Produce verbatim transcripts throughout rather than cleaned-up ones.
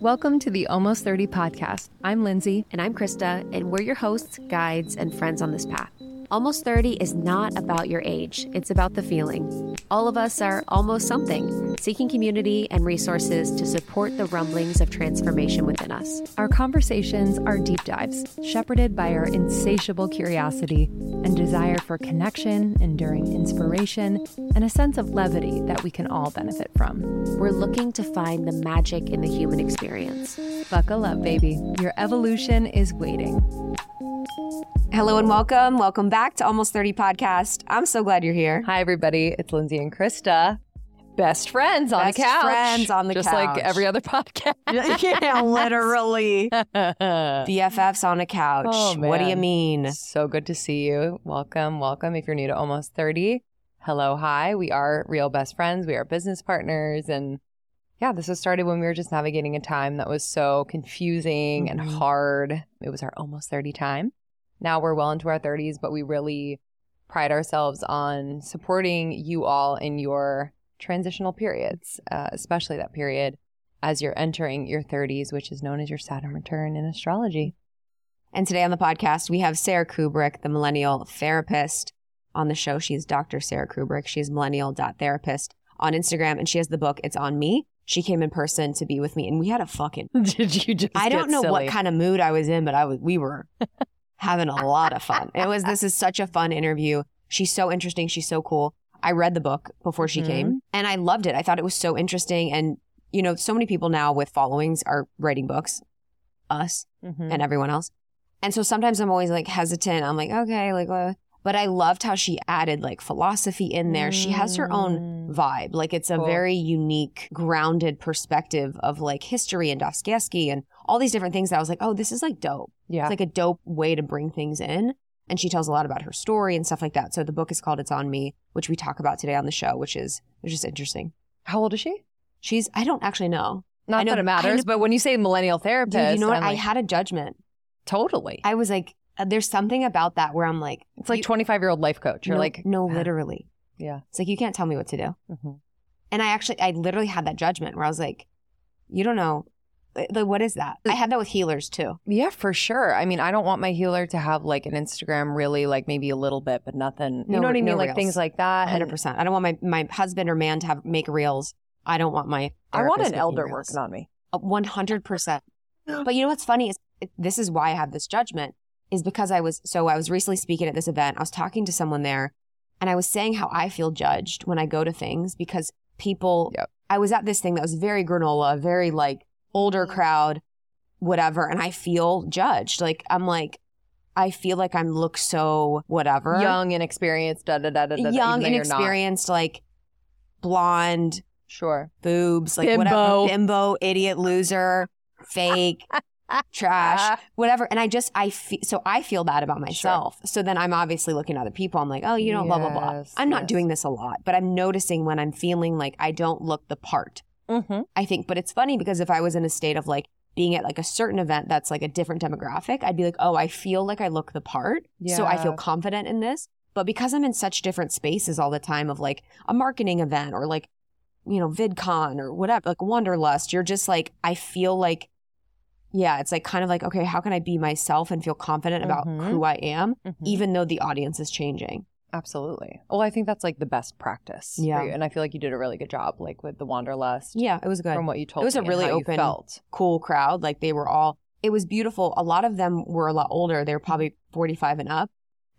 Welcome to the Almost thirty Podcast. I'm Lindsay. And I'm Krista, and we're your hosts, guides, and friends on this path. Almost thirty is not about your age. It's about the feeling. All of us are almost something, seeking community and resources to support the rumblings of transformation within us. Our conversations are deep dives, shepherded by our insatiable curiosity and desire for connection, enduring inspiration, and a sense of levity that we can all benefit from. We're looking to find the magic in the human experience. Buckle up, baby. Your evolution is waiting. Hello and welcome. Welcome back to Almost thirty Podcast. I'm so glad you're here. Hi, everybody. It's Lindsay and Krista. Best friends on Best the couch. friends on the Just couch. Just like every other podcast. Yeah, literally. B F Fs on a couch. Oh, what do you mean? So good to see you. Welcome. Welcome. If you're new to Almost thirty, hello. Hi. We are real best friends. We are business partners. And yeah, this was started when we were just navigating a time that was so confusing mm-hmm. and hard. It was our Almost thirty time. Now we're well into our thirties, but we really pride ourselves on supporting you all in your transitional periods, uh, especially that period as you're entering your thirties, which is known as your Saturn return in astrology. And today on the podcast, we have Sara Kuburic, the Millennial Therapist, on the show. She's Doctor Sara Kuburic. She's millennial dot therapist on Instagram, and she has the book, It's On Me. She came in person to be with me, and we had a fucking... Did you just I don't know silly. what kind of mood I was in, but I was. we were... having a lot of fun. It was, this is such a fun interview. She's so interesting. She's so cool. I read the book before she mm-hmm. came and I loved it. I thought it was so interesting. And, you know, so many people now with followings are writing books, us mm-hmm. and everyone else. And so sometimes I'm always like hesitant. I'm like, okay, like, uh, but I loved how she added like philosophy in there. Mm. She has her own vibe. Like it's cool. a very unique, grounded perspective of like history and Dostoevsky and all these different things that I was like, oh, this is like dope. Yeah. It's like a dope way to bring things in. And she tells a lot about her story and stuff like that. So the book is called It's On Me, which we talk about today on the show, which is which is interesting. How old is she? She's, I don't actually know. Not know, that it matters, kind of, but when you say millennial therapist. Dude, you know what? Like, I had a judgment. Totally. I was like, there's something about that where I'm like. It's like twenty-five-year-old life coach. You're no, like. No, literally. Yeah. It's like, you can't tell me what to do. Mm-hmm. And I actually, I literally had that judgment where I was like, you don't know. Like, what is that? I had that with healers too. Yeah, for sure. I mean, I don't want my healer to have like an Instagram really, like maybe a little bit, but nothing. You no, know what I mean? No like reels. Things like that. one hundred percent. And I don't want my, my husband or man to have make reels. I don't want my I want an elder reels. working on me. one hundred percent. But you know what's funny is it, this is why I have this judgment is because I was, so I was recently speaking at this event. I was talking to someone there and I was saying how I feel judged when I go to things because people, yep. I was at this thing that was very granola, very like, older crowd, whatever, and I feel judged. Like I'm like, I feel like I'm look so whatever, young, inexperienced, da da da da. da young, inexperienced, like blonde, sure, boobs, like bimbo. whatever, bimbo, idiot, loser, fake, trash, whatever. And I just, I feel so I feel bad about myself. Sure. So then I'm obviously looking at other people. I'm like, oh, you know, yes, blah blah blah. I'm yes. not doing this a lot, but I'm noticing when I'm feeling like I don't look the part. Mm-hmm. I think, but it's funny because if I was in a state of like being at like a certain event that's like a different demographic, I'd be like, oh, I feel like I look the part. Yeah. So I feel confident in this. But because I'm in such different spaces all the time of like a marketing event or like, you know, VidCon or whatever, like Wanderlust, you're just like, I feel like, yeah, it's like kind of like, okay, how can I be myself and feel confident about mm-hmm. who I am, mm-hmm. even though the audience is changing? Absolutely. Well, I think that's like the best practice. Yeah. For you. And I feel like you did a really good job, like with the Wanderlust. Yeah, it was good. From what you told me. It was me a really open, felt. cool crowd. Like they were all, it was beautiful. A lot of them were a lot older. They were probably forty-five and up.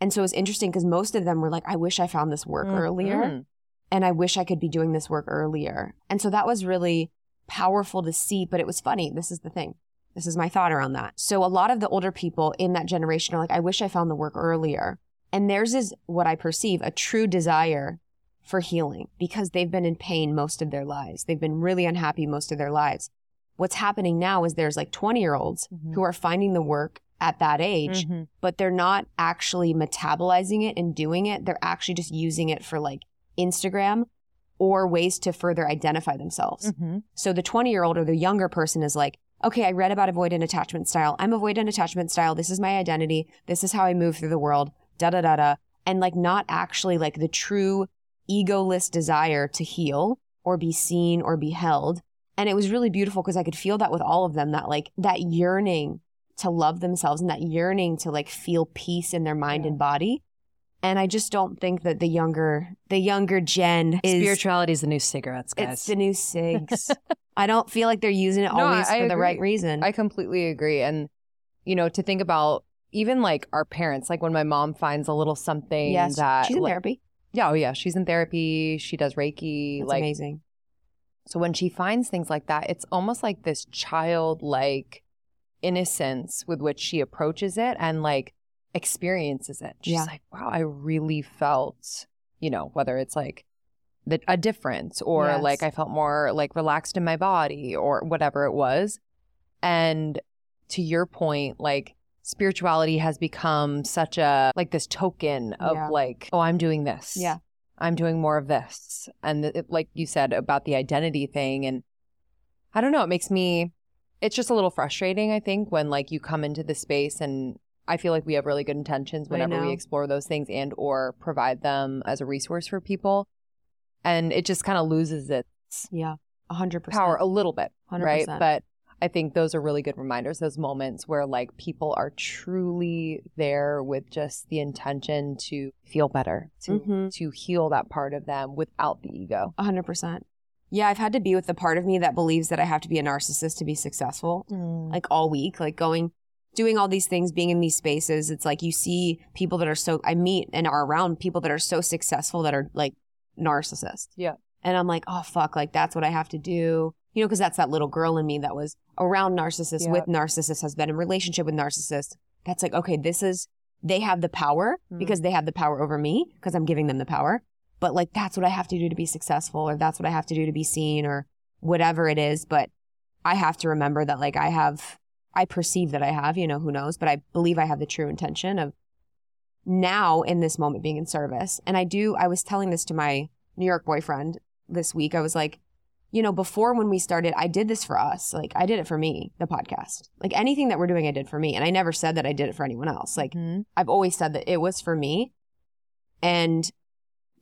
And so it was interesting because most of them were like, I wish I found this work mm-hmm. earlier. And I wish I could be doing this work earlier. And so that was really powerful to see. But it was funny. This is the thing. This is my thought around that. So a lot of the older people in that generation are like, I wish I found the work earlier. And theirs is what I perceive, a true desire for healing because they've been in pain most of their lives. They've been really unhappy most of their lives. What's happening now is there's like twenty-year-olds mm-hmm. who are finding the work at that age, mm-hmm. but they're not actually metabolizing it and doing it. They're actually just using it for like Instagram or ways to further identify themselves. Mm-hmm. So the twenty-year-old or the younger person is like, okay, I read about avoidant attachment style. I'm avoidant attachment style. This is my identity. This is how I move through the world. Da da da da, and like not actually like the true egoless desire to heal or be seen or be held. And it was really beautiful because I could feel that with all of them, that like that yearning to love themselves and that yearning to like feel peace in their mind yeah. and body. And I just don't think that the younger, the younger gen is... Spirituality is the new cigarettes, guys. It's the new cigs. I don't feel like they're using it no, always I, for I the agree. right reason. I completely agree. And, you know, to think about even like our parents, like when my mom finds a little something yes, that... she's in like, therapy. Yeah, oh yeah. She's in therapy. She does Reiki. That's like, amazing. So when she finds things like that, it's almost like this childlike innocence with which she approaches it and like experiences it. She's yeah. like, wow, I really felt, you know, whether it's like the, a difference or yes. like I felt more like relaxed in my body or whatever it was. And to your point, like spirituality has become such a like this token of yeah. like, oh, I'm doing this. Yeah. I'm doing more of this. And it, like you said about the identity thing. And I don't know, it makes me, it's just a little frustrating, I think, when like you come into this space and I feel like we have really good intentions whenever we explore those things and or provide them as a resource for people. And it just kind of loses its yeah, one hundred percent power a little bit, one hundred percent right? But I think those are really good reminders, those moments where like people are truly there with just the intention to feel better, to mm-hmm. to heal that part of them without the ego. one hundred percent. Yeah, I've had to be with the part of me that believes that I have to be a narcissist to be successful, mm. like all week, like going... doing all these things, being in these spaces. It's like you see people that are so, I meet and are around people that are so successful that are like narcissists. Yeah. And I'm like, oh, fuck, like that's what I have to do. You know, because that's that little girl in me that was around narcissists, yeah. with narcissists, has been in relationship with narcissists. That's like, okay, this is, they have the power mm. because they have the power over me because I'm giving them the power. But like, that's what I have to do to be successful, or that's what I have to do to be seen, or whatever it is. But I have to remember that like I have... I perceive that I have, you know, who knows, but I believe I have the true intention of now in this moment being in service. And I do, I was telling this to my New York boyfriend this week. I was like, you know, before when we started, I did this for us. Like I did it for me, the podcast, like anything that we're doing, I did for me. And I never said that I did it for anyone else. Like mm-hmm. I've always said that it was for me and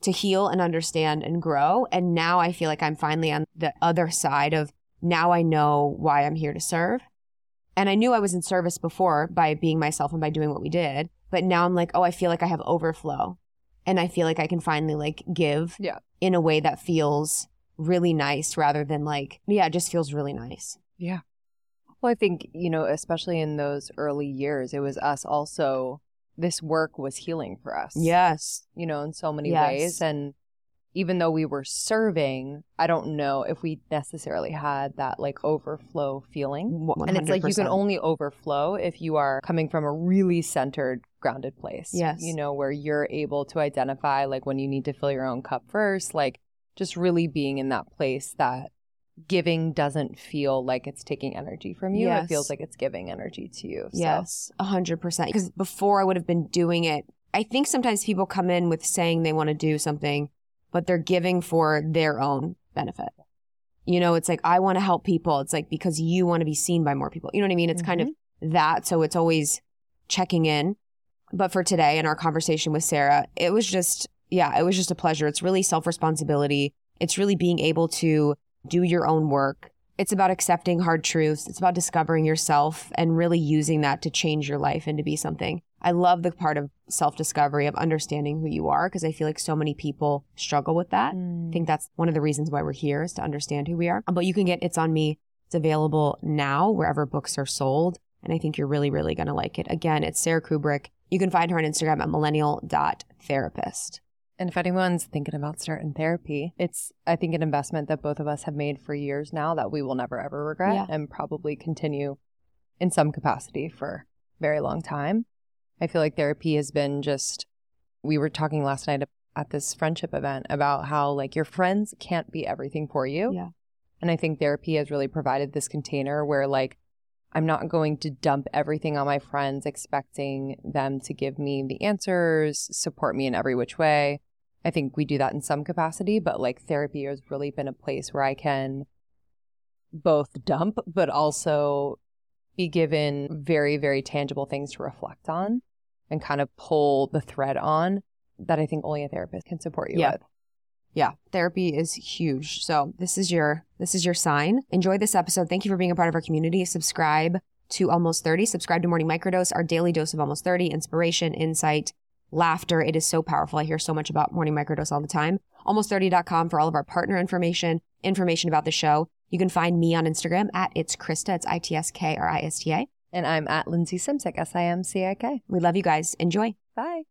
to heal and understand and grow. And now I feel like I'm finally on the other side of now I know why I'm here to serve. And I knew I was in service before by being myself and by doing what we did. But now I'm like, oh, I feel like I have overflow. And I feel like I can finally like give yeah. in a way that feels really nice rather than like, yeah, it just feels really nice. Yeah. Well, I think, you know, especially in those early years, it was us also, this work was healing for us. Yes. You know, in so many yes. ways. And even though we were serving, I don't know if we necessarily had that like overflow feeling. one hundred percent. And it's like you can only overflow if you are coming from a really centered, grounded place. Yes. You know, where you're able to identify like when you need to fill your own cup first, like just really being in that place that giving doesn't feel like it's taking energy from you. Yes. It feels like it's giving energy to you. Yes, so. one hundred percent. Because before I would have been doing it, I think sometimes people come in with saying they want to do something, but they're giving for their own benefit. You know, it's like, I want to help people. It's like, because you want to be seen by more people. You know what I mean? It's mm-hmm. kind of that. So it's always checking in. But for today and our conversation with Sara, it was just, yeah, it was just a pleasure. It's really self-responsibility. It's really being able to do your own work. It's about accepting hard truths. It's about discovering yourself and really using that to change your life and to be something. I love the part of self-discovery, of understanding who you are, because I feel like so many people struggle with that. Mm. I think that's one of the reasons why we're here, is to understand who we are. But you can get It's On Me. It's available now wherever books are sold. And I think you're really, really going to like it. Again, it's Sara Kuburic. You can find her on Instagram at millennial dot therapist. And if anyone's thinking about starting therapy, it's, I think, an investment that both of us have made for years now that we will never, ever regret yeah. and probably continue in some capacity for a very long time. I feel like therapy has been just, we were talking last night at this friendship event about how like your friends can't be everything for you. Yeah. And I think therapy has really provided this container where like, I'm not going to dump everything on my friends expecting them to give me the answers, support me in every which way. I think we do that in some capacity, but like therapy has really been a place where I can both dump, but also be given very, very tangible things to reflect on and kind of pull the thread on that I think only a therapist can support you yeah. with. yeah, therapy is huge. So this is your this is your sign. Enjoy this episode. Thank you for being a part of our community. Subscribe to Almost thirty. Subscribe to Morning Microdose, our daily dose of Almost thirty, inspiration, insight, laughter. It is so powerful. I hear so much about Morning Microdose all the time. almost thirty dot com for all of our partner information, information about the show. You can find me on Instagram at It's Krista. It's I T S K R I S T A. And I'm at Lindsay Simcik, S I M C I K. We love you guys. Enjoy. Bye.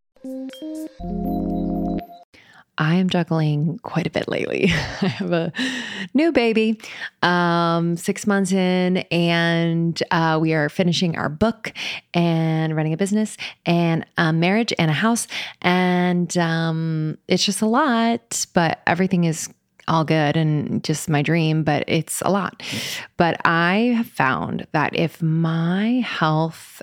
I am juggling quite a bit lately. I have a new baby, um, six months in, and uh, we are finishing our book and running a business and a marriage and a house. And um, it's just a lot, but everything is all good and just my dream, but it's a lot. But I have found that if my health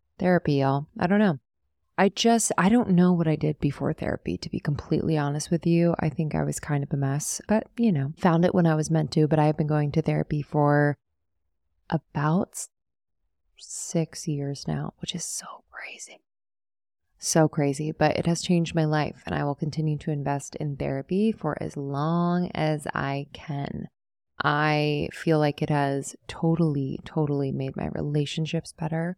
Therapy, y'all. I don't know. I just, I don't know what I did before therapy, to be completely honest with you. I think I was kind of a mess, but you know, found it when I was meant to, but I have been going to therapy for about six years now, which is so crazy. So crazy, but it has changed my life and I will continue to invest in therapy for as long as I can. I feel like it has totally, totally made my relationships better.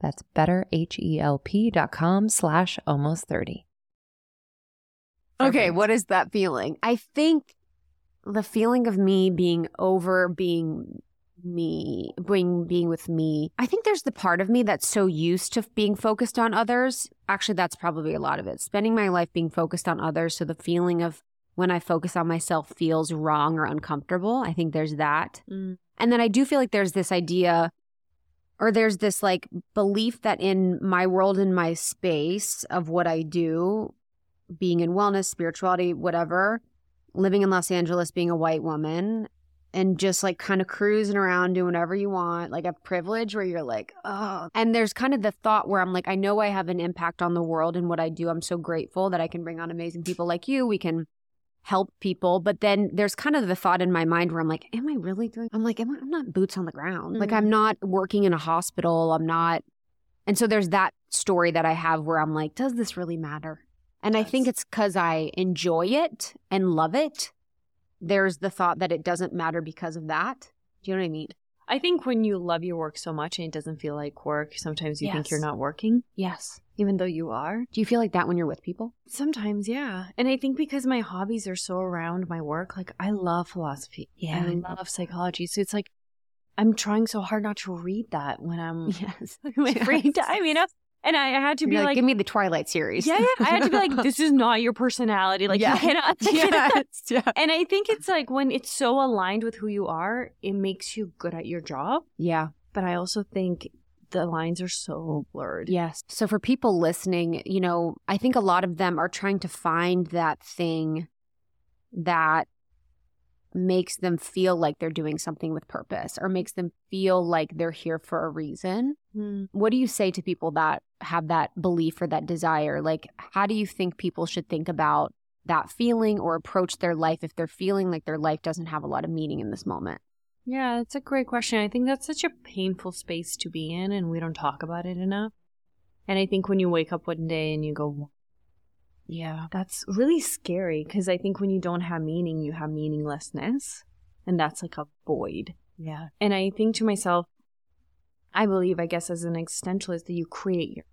That's betterhelp dot com slash almost thirty. Okay, what is that feeling? I think the feeling of me being over being me, being, being with me. I think there's the part of me that's so used to being focused on others. Actually, that's probably a lot of it. Spending my life being focused on others. So the feeling of when I focus on myself feels wrong or uncomfortable. I think there's that. Mm. And then I do feel like there's this idea or there's this like belief that in my world, in my space of what I do, being in wellness, spirituality, whatever, living in Los Angeles, being a white woman, and just like kind of cruising around, doing whatever you want, like a privilege where you're like, oh. And there's kind of the thought where I'm like, I know I have an impact on the world and what I do. I'm so grateful that I can bring on amazing people like you. We can help people. But then there's kind of the thought in my mind where I'm like, am I really doing? I'm like, am I, I'm not boots on the ground. Mm-hmm. Like I'm not working in a hospital. I'm not. And so there's that story that I have where I'm like, does this really matter? And yes. I think it's because I enjoy it and love it. There's the thought that it doesn't matter because of that. Do you know what I mean? I think when you love your work so much and it doesn't feel like work, sometimes you yes. think you're not working. Yes. Even though you are. Do you feel like that when you're with people? Sometimes, yeah. And I think because my hobbies are so around my work, like I love philosophy. Yeah. I love psychology. So it's like I'm trying so hard not to read that when I'm yes. my yes. free time, you know? And I had to You're be like, like, give me the Twilight series. Yeah, yeah. I had to be like, this is not your personality. Like, yeah. you cannot. Yes, yes. And I think it's like when it's so aligned with who you are, it makes you good at your job. Yeah. But I also think the lines are so blurred. Yes. So for people listening, you know, I think a lot of them are trying to find that thing that makes them feel like they're doing something with purpose or makes them feel like they're here for a reason. Mm. What do you say to people that have that belief or that desire? Like, how do you think people should think about that feeling or approach their life if they're feeling like their life doesn't have a lot of meaning in this moment? Yeah, that's a great question. I think that's such a painful space to be in, and we don't talk about it enough. And I think when you wake up one day and you go, yeah, that's really scary, because I think when you don't have meaning, you have meaninglessness, and that's like a void. Yeah. And I think to myself, I believe, I guess, as an existentialist, that you create your.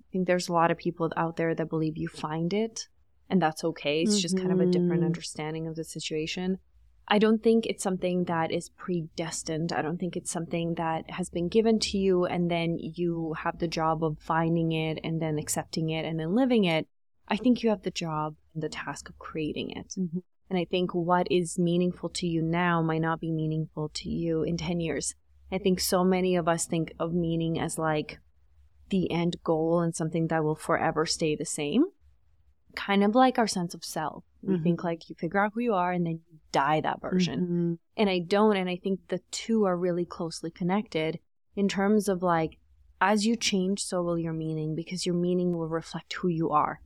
I think there's a lot of people out there that believe you find it, and that's okay. It's mm-hmm. just kind of a different understanding of the situation. I don't think it's something that is predestined. I don't think it's something that has been given to you, and then you have the job of finding it and then accepting it and then living it. I think you have the job and the task of creating it. Mm-hmm. And I think what is meaningful to you now might not be meaningful to you in ten years. I think so many of us think of meaning as like the end goal and something that will forever stay the same. Kind of like our sense of self. We mm-hmm. think like you figure out who you are and then you die that version. Mm-hmm. And I don't. And I think the two are really closely connected in terms of like, as you change, so will your meaning, because your meaning will reflect who you are.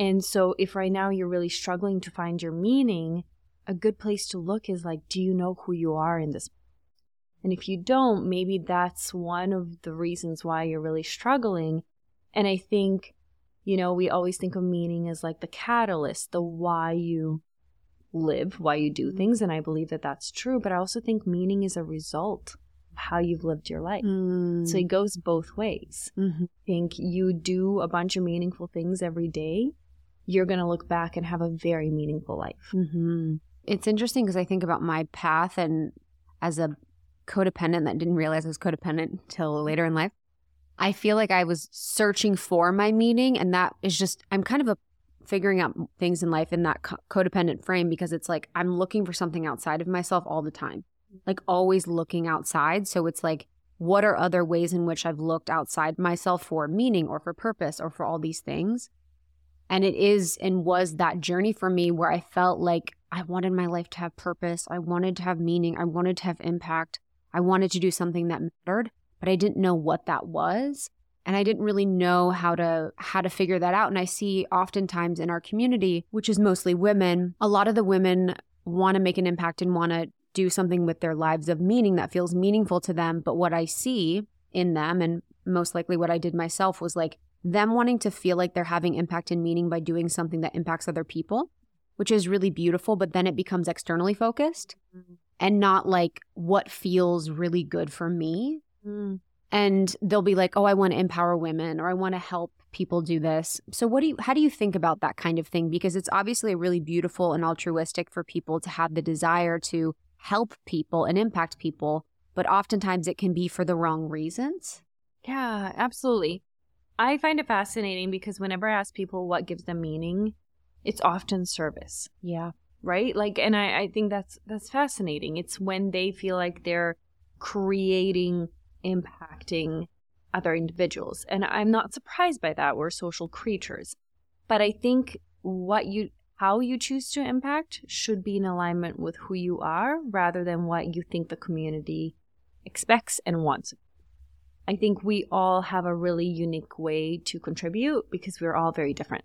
And so if right now you're really struggling to find your meaning, a good place to look is like, do you know who you are in this? And if you don't, maybe that's one of the reasons why you're really struggling. And I think, you know, we always think of meaning as like the catalyst, the why you live, why you do things. And I believe that that's true. But I also think meaning is a result of how you've lived your life. Mm. So it goes both ways. Mm-hmm. I think you do a bunch of meaningful things every day, you're going to look back and have a very meaningful life. Mm-hmm. It's interesting because I think about my path, and as a codependent that didn't realize I was codependent until later in life, I feel like I was searching for my meaning. And that is just, I'm kind of a, figuring out things in life in that co- codependent frame, because it's like I'm looking for something outside of myself all the time, like always looking outside. So it's like, what are other ways in which I've looked outside myself for meaning or for purpose or for all these things? And it is and was that journey for me where I felt like I wanted my life to have purpose. I wanted to have meaning. I wanted to have impact. I wanted to do something that mattered, but I didn't know what that was. And I didn't really know how to how to figure that out. And I see oftentimes in our community, which is mostly women, a lot of the women want to make an impact and want to do something with their lives of meaning that feels meaningful to them. But what I see in them, and most likely what I did myself, was like, them wanting to feel like they're having impact and meaning by doing something that impacts other people, which is really beautiful, but then it becomes externally focused mm-hmm. and not like what feels really good for me. Mm. And they'll be like, oh, I want to empower women, or I want to help people do this. So what do you, how do you think about that kind of thing? Because it's obviously really beautiful and altruistic for people to have the desire to help people and impact people, but oftentimes it can be for the wrong reasons. Yeah, absolutely. I find it fascinating because whenever I ask people what gives them meaning, it's often service. Yeah. Right? Like, and I, I think that's that's fascinating. It's when they feel like they're creating impacting other individuals. And I'm not surprised by that. We're social creatures. But I think what you, how you choose to impact should be in alignment with who you are rather than what you think the community expects and wants. I think we all have a really unique way to contribute because we're all very different.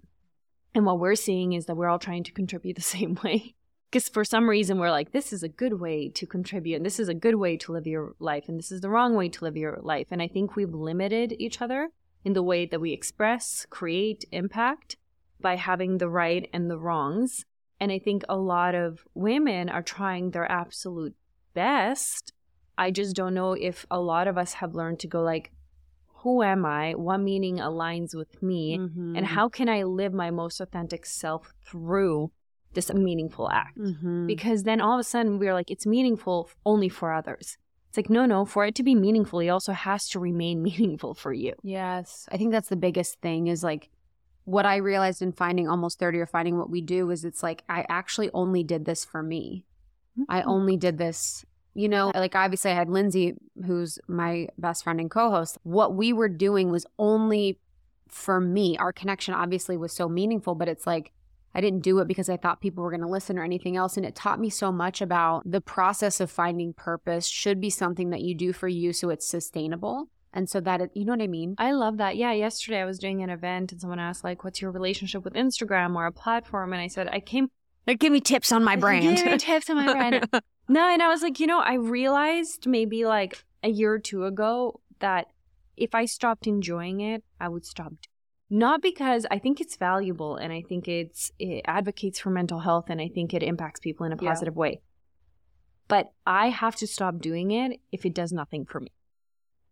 And what we're seeing is that we're all trying to contribute the same way. Because for some reason, we're like, this is a good way to contribute. And this is a good way to live your life. And this is the wrong way to live your life. And I think we've limited each other in the way that we express, create, impact by having the right and the wrongs. And I think a lot of women are trying their absolute best. I just don't know if a lot of us have learned to go like, who am I? What meaning aligns with me? Mm-hmm. And how can I live my most authentic self through this meaningful act? Mm-hmm. Because then all of a sudden we're like, it's meaningful only for others. It's like, no, no, for it to be meaningful, it also has to remain meaningful for you. Yes. I think that's the biggest thing is like, what I realized in finding Almost thirty or finding what we do is it's like, I actually only did this for me. Mm-hmm. I only did this. You know, like obviously I had Lindsay, who's my best friend and co-host. What we were doing was only for me. Our connection obviously was so meaningful, but it's like I didn't do it because I thought people were going to listen or anything else. And it taught me so much about the process of finding purpose should be something that you do for you so it's sustainable. And so that, it, you know what I mean? I love that. Yeah, yesterday I was doing an event and someone asked like, what's your relationship with Instagram or a platform? And I said, I came... Give me tips on my brand. Give me tips on my brand. No, and I was like, you know, I realized maybe like a year or two ago that if I stopped enjoying it, I would stop. Not because I think it's valuable and I think it's it advocates for mental health and I think it impacts people in a positive yeah. way. But I have to stop doing it if it does nothing for me.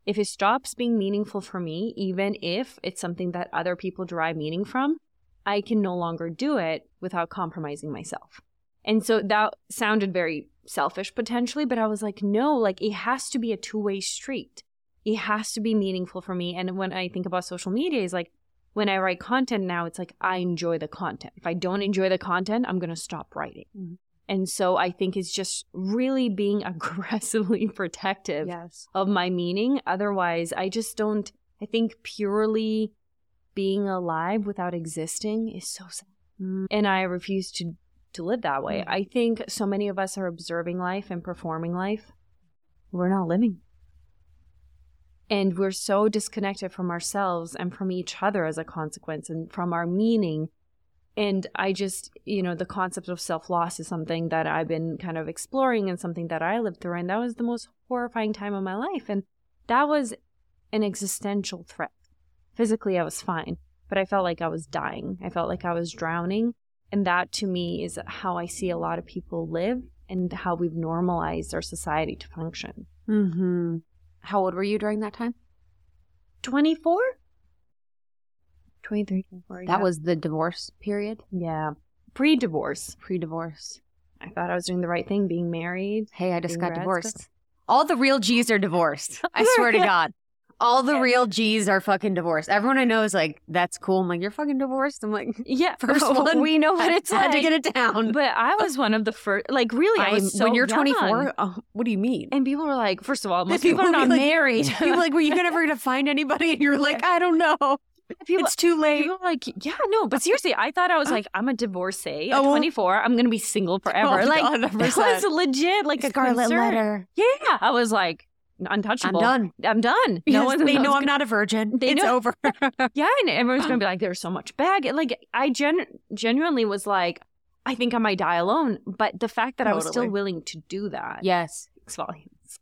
If it stops being meaningful for me, even if it's something that other people derive meaning from, I can no longer do it without compromising myself. And so that sounded very selfish potentially, but I was like, no, like it has to be a two-way street. It has to be meaningful for me. And when I think about social media, it's like when I write content now, it's like I enjoy the content. If I don't enjoy the content, I'm going to stop writing. Mm-hmm. And so I think it's just really being aggressively protective yes. of my meaning. Otherwise, I just don't, I think purely... being alive without existing is so sad. Mm. And I refuse to, to live that way. Mm. I think so many of us are observing life and performing life. We're not living. And we're so disconnected from ourselves and from each other as a consequence and from our meaning. And I just, you know, the concept of self-loss is something that I've been kind of exploring and something that I lived through. And that was the most horrifying time of my life. And that was an existential threat. Physically, I was fine, but I felt like I was dying. I felt like I was drowning. And that, to me, is how I see a lot of people live and how we've normalized our society to function. Mm-hmm. How old were you during that time? twenty-four? twenty-three, twenty-four, yeah. That was the divorce period? Yeah. Pre-divorce. Pre-divorce. I thought I was doing the right thing, being married. Hey, I just got divorced. Stuff. All the real G's are divorced. I swear to God. All the real G's are fucking divorced. Everyone I know is like, that's cool. I'm like, you're fucking divorced? I'm like, yeah, first well, one. We know what it's like. Had to get it down. But I was one of the first. Like, really, I, I was so When you're young. twenty-four, oh, what do you mean? And people were like, first of all, most people, people are not like, married. People are like, were you never going to find anybody? And you're like, I don't know. People, it's too late. People are like, yeah, no. But seriously, I thought I was like, I'm a divorcee at oh, twenty-four. I'm going to be single forever. Oh, like, one hundred percent. That was legit. Like a Scarlet Letter. Yeah. I was like. Untouchable. I'm done. I'm done. Yes, no one. They know I'm gonna, not a virgin. They it's know. Over. Yeah, and everyone's gonna be like, "There's so much baggage." Like, I gen- genuinely was like, "I think I might die alone." But the fact that totally. I was still willing to do that, yes, speaks volumes.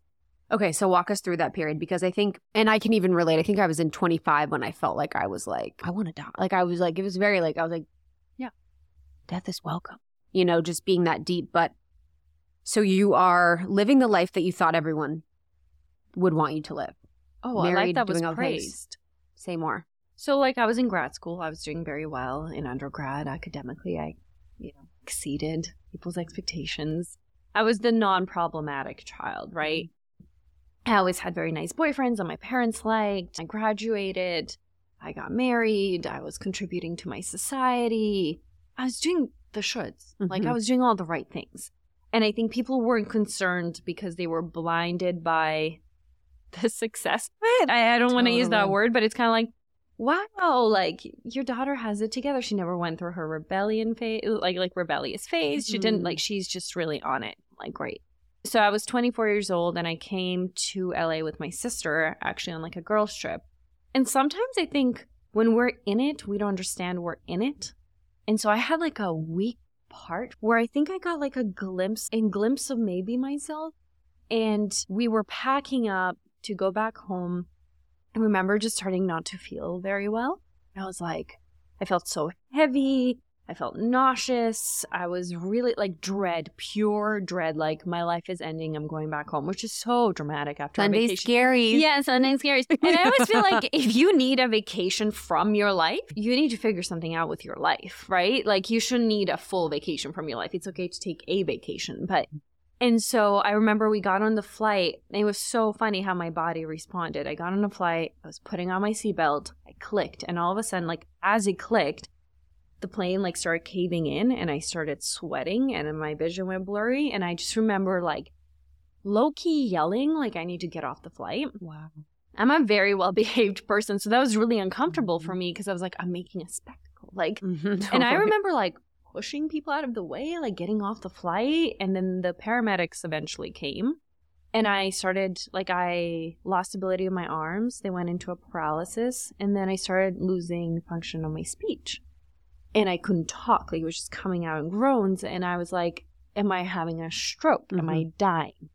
Okay, so walk us through that period because I think, and I can even relate. I think I was in twenty-five when I felt like I was like, I want to die. Like I was like, it was very like I was like, yeah, death is welcome. You know, just being that deep. But so you are living the life that you thought everyone would want you to live. Oh, a life that was praised. Say more. So like I was in grad school. I was doing very well in undergrad. Academically, I you know, exceeded people's expectations. I was the non-problematic child, right? I always had very nice boyfriends that my parents liked. I graduated. I got married. I was contributing to my society. I was doing the shoulds. Mm-hmm. Like I was doing all the right things. And I think people weren't concerned because they were blinded by the success of it. I, I don't totally. want to use that word, but it's kind of like, wow, like your daughter has it together. She never went through her rebellion phase, like like rebellious phase. Mm-hmm. She didn't like, she's just really on it. Like, great. So I was twenty-four years old and I came to L A with my sister, actually on like a girls trip. And sometimes I think when we're in it, we don't understand we're in it. And so I had like a week part where I think I got like a glimpse and glimpse of maybe myself. And we were packing up to go back home. I remember just starting not to feel very well. I was like, I felt so heavy. I felt nauseous. I was really like dread, pure dread. Like my life is ending. I'm going back home, which is so dramatic after a vacation. Sunday's scary. Yeah, Sunday's scary. And I always feel like if you need a vacation from your life, you need to figure something out with your life, right? Like you shouldn't need a full vacation from your life. It's okay to take a vacation, but... And so I remember we got on the flight. It was so funny how my body responded. I got on the flight. I was putting on my seatbelt. I clicked. And all of a sudden, like as it clicked, the plane like started caving in and I started sweating and my vision went blurry. And I just remember like low-key yelling, like I need to get off the flight. Wow. I'm a very well-behaved person. So that was really uncomfortable mm-hmm. for me because I was like, I'm making a spectacle. Like, mm-hmm, totally. And I remember like, pushing people out of the way, like getting off the flight. And then the paramedics eventually came and I started, like I lost ability of my arms. They went into a paralysis and then I started losing function on my speech and I couldn't talk. Like it was just coming out in groans. And I was like, am I having a stroke? Am mm-hmm. I dying?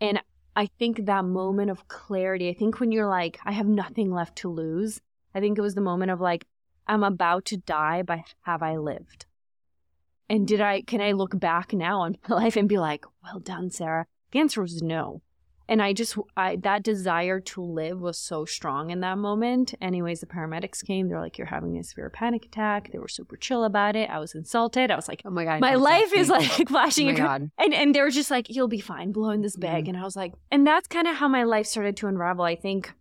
And I think that moment of clarity, I think when you're like, I have nothing left to lose. I think it was the moment of like, I'm about to die, but have I lived? And did I, can I look back now on my life and be like, well done, Sara? The answer was no. And I just, I, that desire to live was so strong in that moment. Anyways, the paramedics came. They're like, you're having a severe panic attack. They were super chill about it. I was insulted. I was like, oh my God, my life is like flashing. Oh my God. And, and they were just like, you'll be fine, blow in this bag. Mm-hmm. And I was like, and that's kind of how my life started to unravel. I think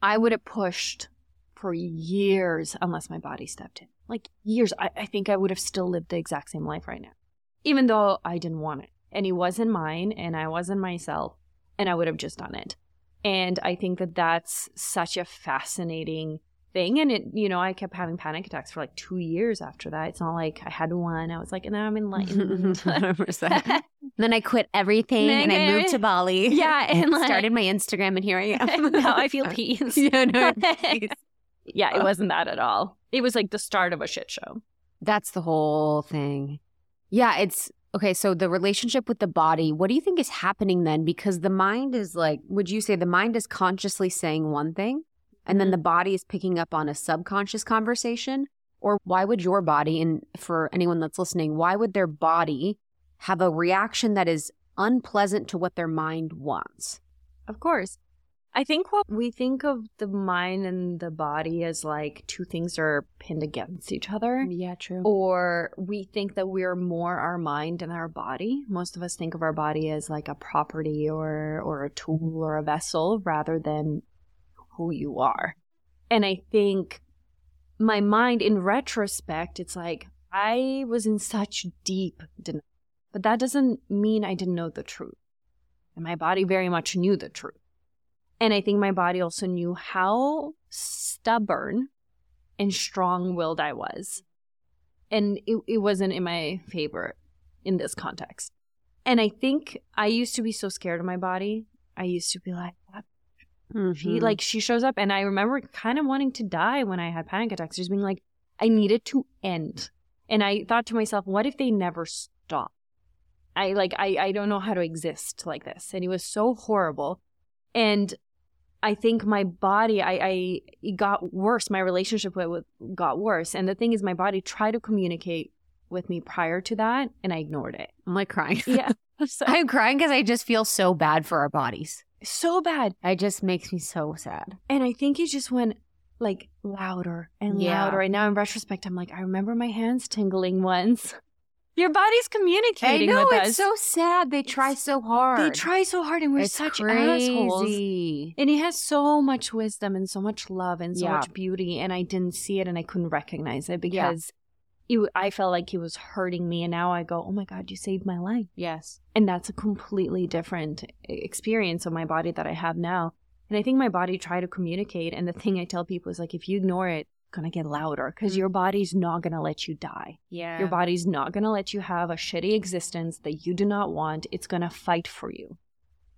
I would have pushed for years unless my body stepped in. Like years, I, I think I would have still lived the exact same life right now, even though I didn't want it. And it wasn't mine and I wasn't myself and I would have just done it. And I think that that's such a fascinating thing. And, it, you know, I kept having panic attacks for like two years after that. It's not like I had one. I was like, now I'm enlightened. one hundred percent. Then I quit everything and, and I moved to Bali. Yeah. And like, started my Instagram and here I am. Now I feel peace. Yeah, no, peace. Yeah, it wasn't that at all. It was like the start of a shit show. That's the whole thing. Yeah, it's okay. So the relationship with the body, what do you think is happening then? Because the mind is like, would you say the mind is consciously saying one thing and then the body is picking up on a subconscious conversation? Or why would your body, and for anyone that's listening, why would their body have a reaction that is unpleasant to what their mind wants? Of course. I think what we think of the mind and the body as like two things are pinned against each other. Yeah, true. Or we think that we're more our mind than our body. Most of us think of our body as like a property or, or a tool or a vessel rather than who you are. And I think my mind in retrospect, it's like I was in such deep denial. But that doesn't mean I didn't know the truth. And my body very much knew the truth. And I think my body also knew how stubborn and strong-willed I was. And it, it wasn't in my favor in this context. And I think I used to be so scared of my body. I used to be like, mm-hmm. she, like she shows up. And I remember kind of wanting to die when I had panic attacks. Just being like, I needed to end. And I thought to myself, what if they never stop? I like, I, I don't know how to exist like this. And it was so horrible. And I think my body, I, I it got worse. My relationship with it got worse. And the thing is, my body tried to communicate with me prior to that, and I ignored it. I'm like crying. Yeah. So, I'm crying because I just feel so bad for our bodies. So bad. It just makes me so sad. And I think it just went like louder and yeah. louder. And now in retrospect, I'm like, I remember my hands tingling once. Your body's communicating with us. I know, it's so sad. They try so hard. They try so hard, and we're such assholes. And he has so much wisdom and so much love and so much beauty, and I didn't see it and I couldn't recognize it because it, I felt like he was hurting me. And now I go, oh my God, you saved my life. Yes. And that's a completely different experience of my body that I have now. And I think my body tried to communicate. And the thing I tell people is like, if you ignore it, it's going to get louder because your body's not going to let you die. Yeah. Your body's not going to let you have a shitty existence that you do not want. It's going to fight for you.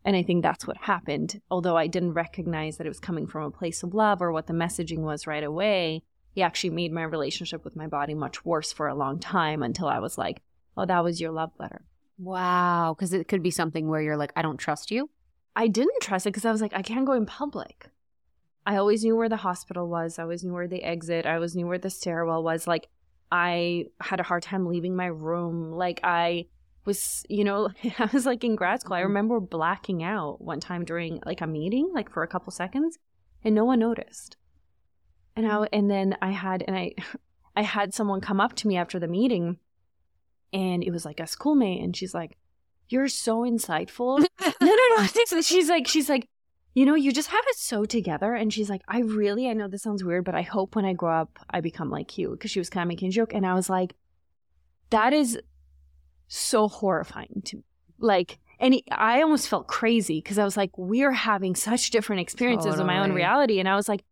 And I think that's what happened. Although I didn't recognize that it was coming from a place of love or what the messaging was right away, it actually made my relationship with my body much worse for a long time until I was like, oh, that was your love letter. Wow. Because it could be something where you're like, I don't trust you. I didn't trust it because I was like, I can't go in public. I always knew where the hospital was. I always knew where the exit. I always knew where the stairwell was. Like, I had a hard time leaving my room. Like, I was, you know, I was like in grad school. I remember blacking out one time during like a meeting, like for a couple seconds, and no one noticed. And I, and then I had, and I, I had someone come up to me after the meeting, and it was like a schoolmate, and she's like, "You're so insightful." no, no, no. She's like, she's like. You know, you just have it so together. And she's like, I really, I know this sounds weird, but I hope when I grow up, I become like you. Because she was kind of making a joke. And I was like, that is so horrifying to me. Like, and he, I almost felt crazy because I was like, we're having such different experiences totally. In my own reality. And I was like,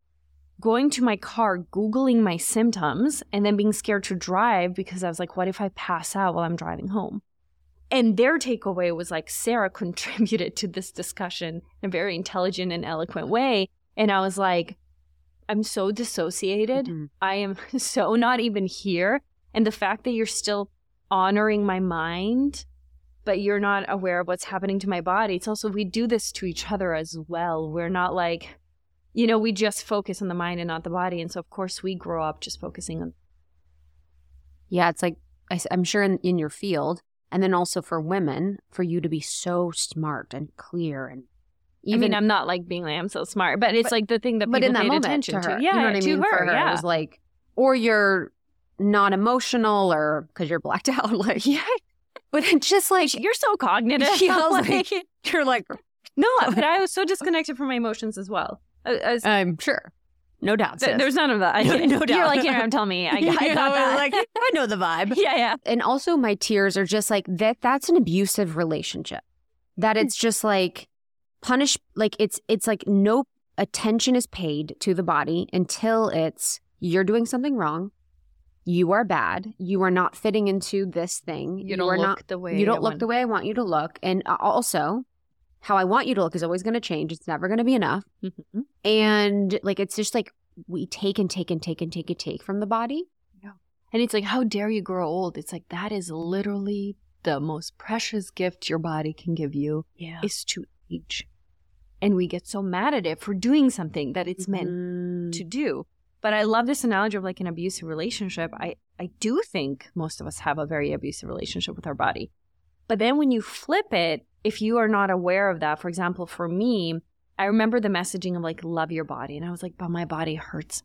going to my car, Googling my symptoms, and then being scared to drive because I was like, what if I pass out while I'm driving home? And their takeaway was like, Sara contributed to this discussion in a very intelligent and eloquent way. And I was like, I'm so dissociated. Mm-hmm. I am so not even here. And the fact that you're still honoring my mind, but you're not aware of what's happening to my body. It's also, we do this to each other as well. We're not like, you know, we just focus on the mind and not the body. And so, of course, we grow up just focusing on. Yeah, it's like, I, I'm sure in, in your field. And then also for women, for you to be so smart and clear. And even, I mean, I'm not like being like, I'm so smart, but it's but, like the thing that people but in that paid moment attention to. Her, to. Yeah, you know what I mean? Her, for her, yeah. It was like, or you're not emotional or because you're blacked out. Like, yeah. But it's just like, you're so cognitive. She was like, you're like, no, but I was so disconnected from my emotions as well. As, I'm sure. No doubt. Th- there's none of that. I, no, no doubt. You're like, here, I'm telling me. I, I got know, that. Like, I know the vibe. Yeah, yeah. And also my tears are just like, that. that's an abusive relationship. That it's just like punish, like it's it's like no attention is paid to the body until it's, you're doing something wrong. You are bad. You are not fitting into this thing. You, you don't are look not, the way You don't look want. the way I want you to look. And also, how I want you to look is always going to change. It's never going to be enough. Mm-hmm. And like, it's just like we take and take and take and take and take from the body. Yeah. And it's like, how dare you grow old? It's like, that is literally the most precious gift your body can give you yeah. is to age. And we get so mad at it for doing something that it's meant mm. to do. But I love this analogy of like an abusive relationship. I, I do think most of us have a very abusive relationship with our body. But then when you flip it, if you are not aware of that, for example, for me, I remember the messaging of like, love your body. And I was like, but my body hurts.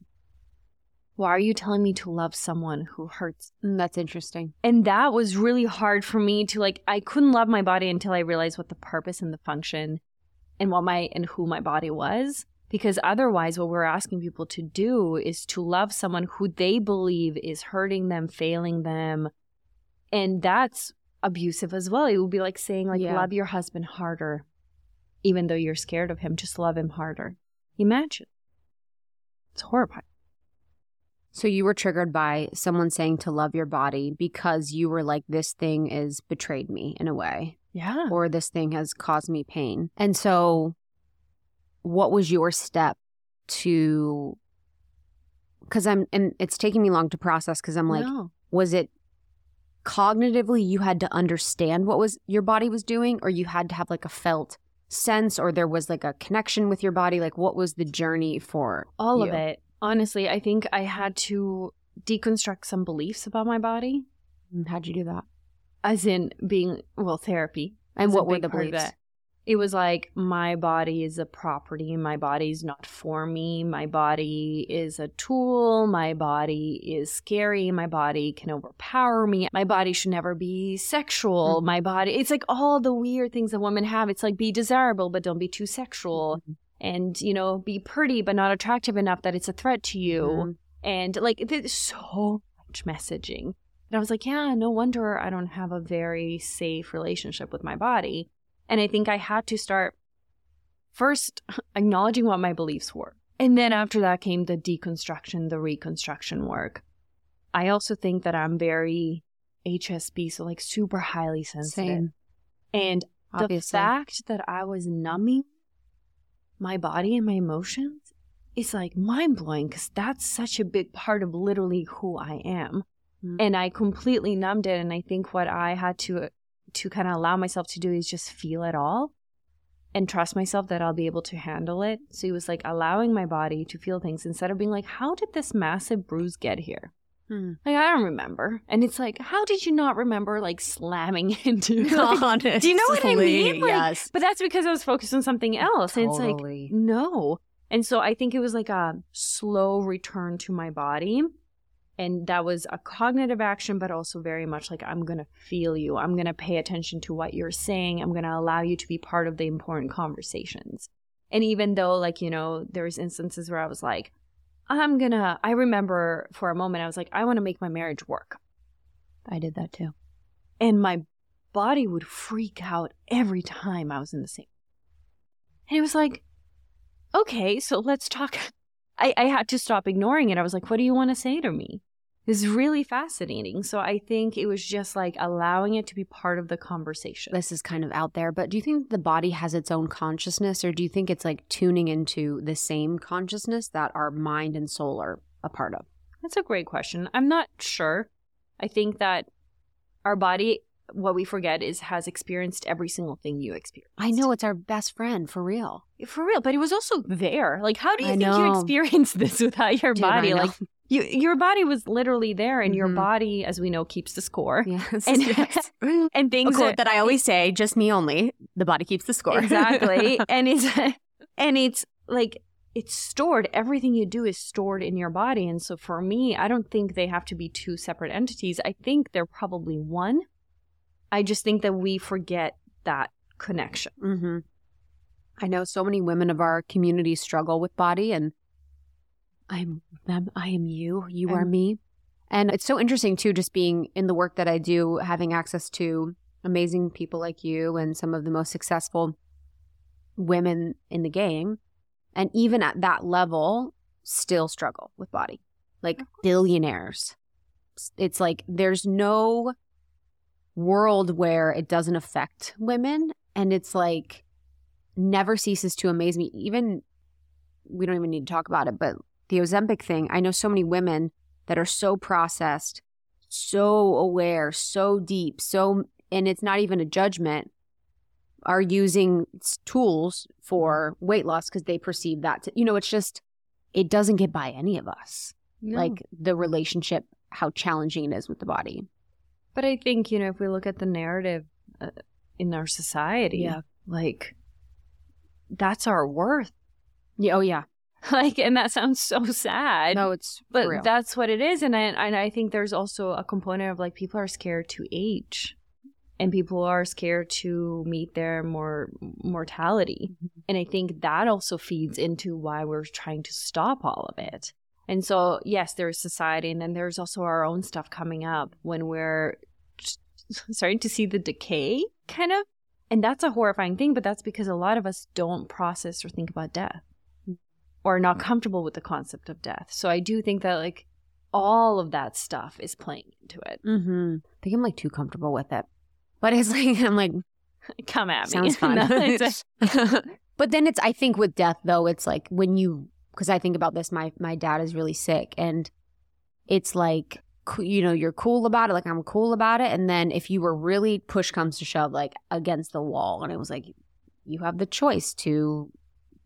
Why are you telling me to love someone who hurts? That's interesting. And that was really hard for me to like, I couldn't love my body until I realized what the purpose and the function and what my and who my body was. Because otherwise, what we're asking people to do is to love someone who they believe is hurting them, failing them. And that's abusive as well. It would be like saying like yeah. love your husband harder, even though you're scared of him. Just love him harder. Imagine. It's horrifying. So you were triggered by someone saying to love your body because you were like, this thing has betrayed me in a way. Yeah. Or this thing has caused me pain. And so what was your step to, because I'm, and it's taking me long to process because I'm like, no. was it cognitively you had to understand what was your body was doing, or you had to have like a felt sense, or there was like a connection with your body? Like, what was the journey for all you? Of it? Honestly, I think I had to deconstruct some beliefs about my body. How'd you do that? As in being, well, therapy. And what were the beliefs? It was like, my body is a property. My body is not for me. My body is a tool. My body is scary. My body can overpower me. My body should never be sexual. Mm-hmm. My body, it's like all the weird things that women have. It's like, be desirable, but don't be too sexual. Mm-hmm. And, you know, be pretty, but not attractive enough that it's a threat to you. Mm-hmm. And like, there's so much messaging. And I was like, yeah, no wonder I don't have a very safe relationship with my body. And I think I had to start first acknowledging what my beliefs were. And then after that came the deconstruction, the reconstruction work. I also think that I'm very H S P, so like super highly sensitive. Same. And obviously, the fact that I was numbing my body and my emotions is like mind-blowing, because that's such a big part of literally who I am. Mm. And I completely numbed it. And I think what I had to to kind of allow myself to do is just feel it all and trust myself that I'll be able to handle it. So it was like allowing my body to feel things instead of being like, how did this massive bruise get here? Hmm. Like, I don't remember. And it's like, how did you not remember, like, slamming into like, honestly, do you know what I mean? Like, yes. But that's because I was focused on something else. Totally. And it's like, no. And so I think it was like a slow return to my body. And that was a cognitive action, but also very much like, I'm going to feel you. I'm going to pay attention to what you're saying. I'm going to allow you to be part of the important conversations. And even though, like, you know, there's instances where I was like, I'm going to, I remember for a moment, I was like, I want to make my marriage work. I did that too. And my body would freak out every time I was in the same. And it was like, okay, so let's talk. I, I had to stop ignoring it. I was like, what do you want to say to me? It's really fascinating. So I think it was just like allowing it to be part of the conversation. This is kind of out there, but do you think the body has its own consciousness, or do you think it's like tuning into the same consciousness that our mind and soul are a part of? That's a great question. I'm not sure. I think that our body, what we forget is, has experienced every single thing you experienced. I know, it's our best friend, for real. For real, but it was also there. Like, how do you I think know. you experienced this without your Dude, body? Like. You, your body was literally there, and mm-hmm. your body, as we know, keeps the score. Yes. And, yes. and things, a quote are, that I always say, just me only, the body keeps the score. Exactly. and it's and it's like, it's stored. Everything you do is stored in your body. And so for me, I don't think they have to be two separate entities. I think they're probably one. I just think that we forget that connection. Mm-hmm. I know so many women of our community struggle with body, and I'm them, I am you, you I'm, are me. And it's so interesting too, just being in the work that I do, having access to amazing people like you and some of the most successful women in the game. And even at that level, still struggle with body, like billionaires. It's like, there's no world where it doesn't affect women. And it's like, never ceases to amaze me. Even, we don't even need to talk about it, but the Ozempic thing, I know so many women that are so processed, so aware, so deep, so, and it's not even a judgment, are using tools for weight loss because they perceive that to, you know, it's just, it doesn't get by any of us. No. Like the relationship, how challenging it is with the body. But I think, you know, if we look at the narrative uh, in our society, yeah. like that's our worth. Yeah. Oh, yeah. Like, and that sounds so sad. No, it's But real. That's what it is. And I, and I think there's also a component of like, people are scared to age, and people are scared to meet their more mortality. Mm-hmm. And I think that also feeds into why we're trying to stop all of it. And so, yes, there's society, and then there's also our own stuff coming up when we're starting to see the decay kind of. And that's a horrifying thing, but that's because a lot of us don't process or think about death, or not comfortable with the concept of death. So I do think that like all of that stuff is playing into it. Mm-hmm. I think I'm like too comfortable with it. But it's like, I'm like, come at me. Sounds fun. No, but then it's, I think with death though, it's like when you, because I think about this, my, my dad is really sick, and it's like, you know, you're cool about it. Like, I'm cool about it. And then if you were really push comes to shove, like against the wall, and it was like, you have the choice to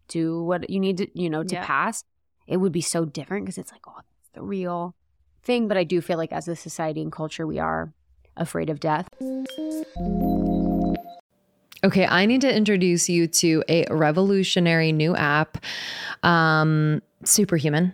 do what you need to, you know, to yeah. pass, it would be so different, because it's like, oh, that's the real thing. But I do feel like as a society and culture, we are afraid of death. Okay, I need to introduce you to a revolutionary new app, um, Superhuman.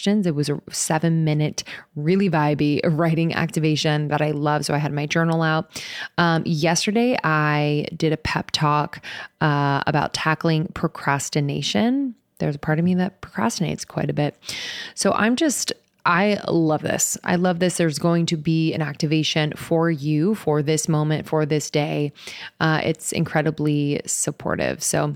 It was a seven minute, really vibey writing activation that I love. So I had my journal out. Um, yesterday I did a pep talk uh, about tackling procrastination. There's a part of me that procrastinates quite a bit. So I'm just I love this. I love this. There's going to be an activation for you for this moment, for this day. Uh, it's incredibly supportive. So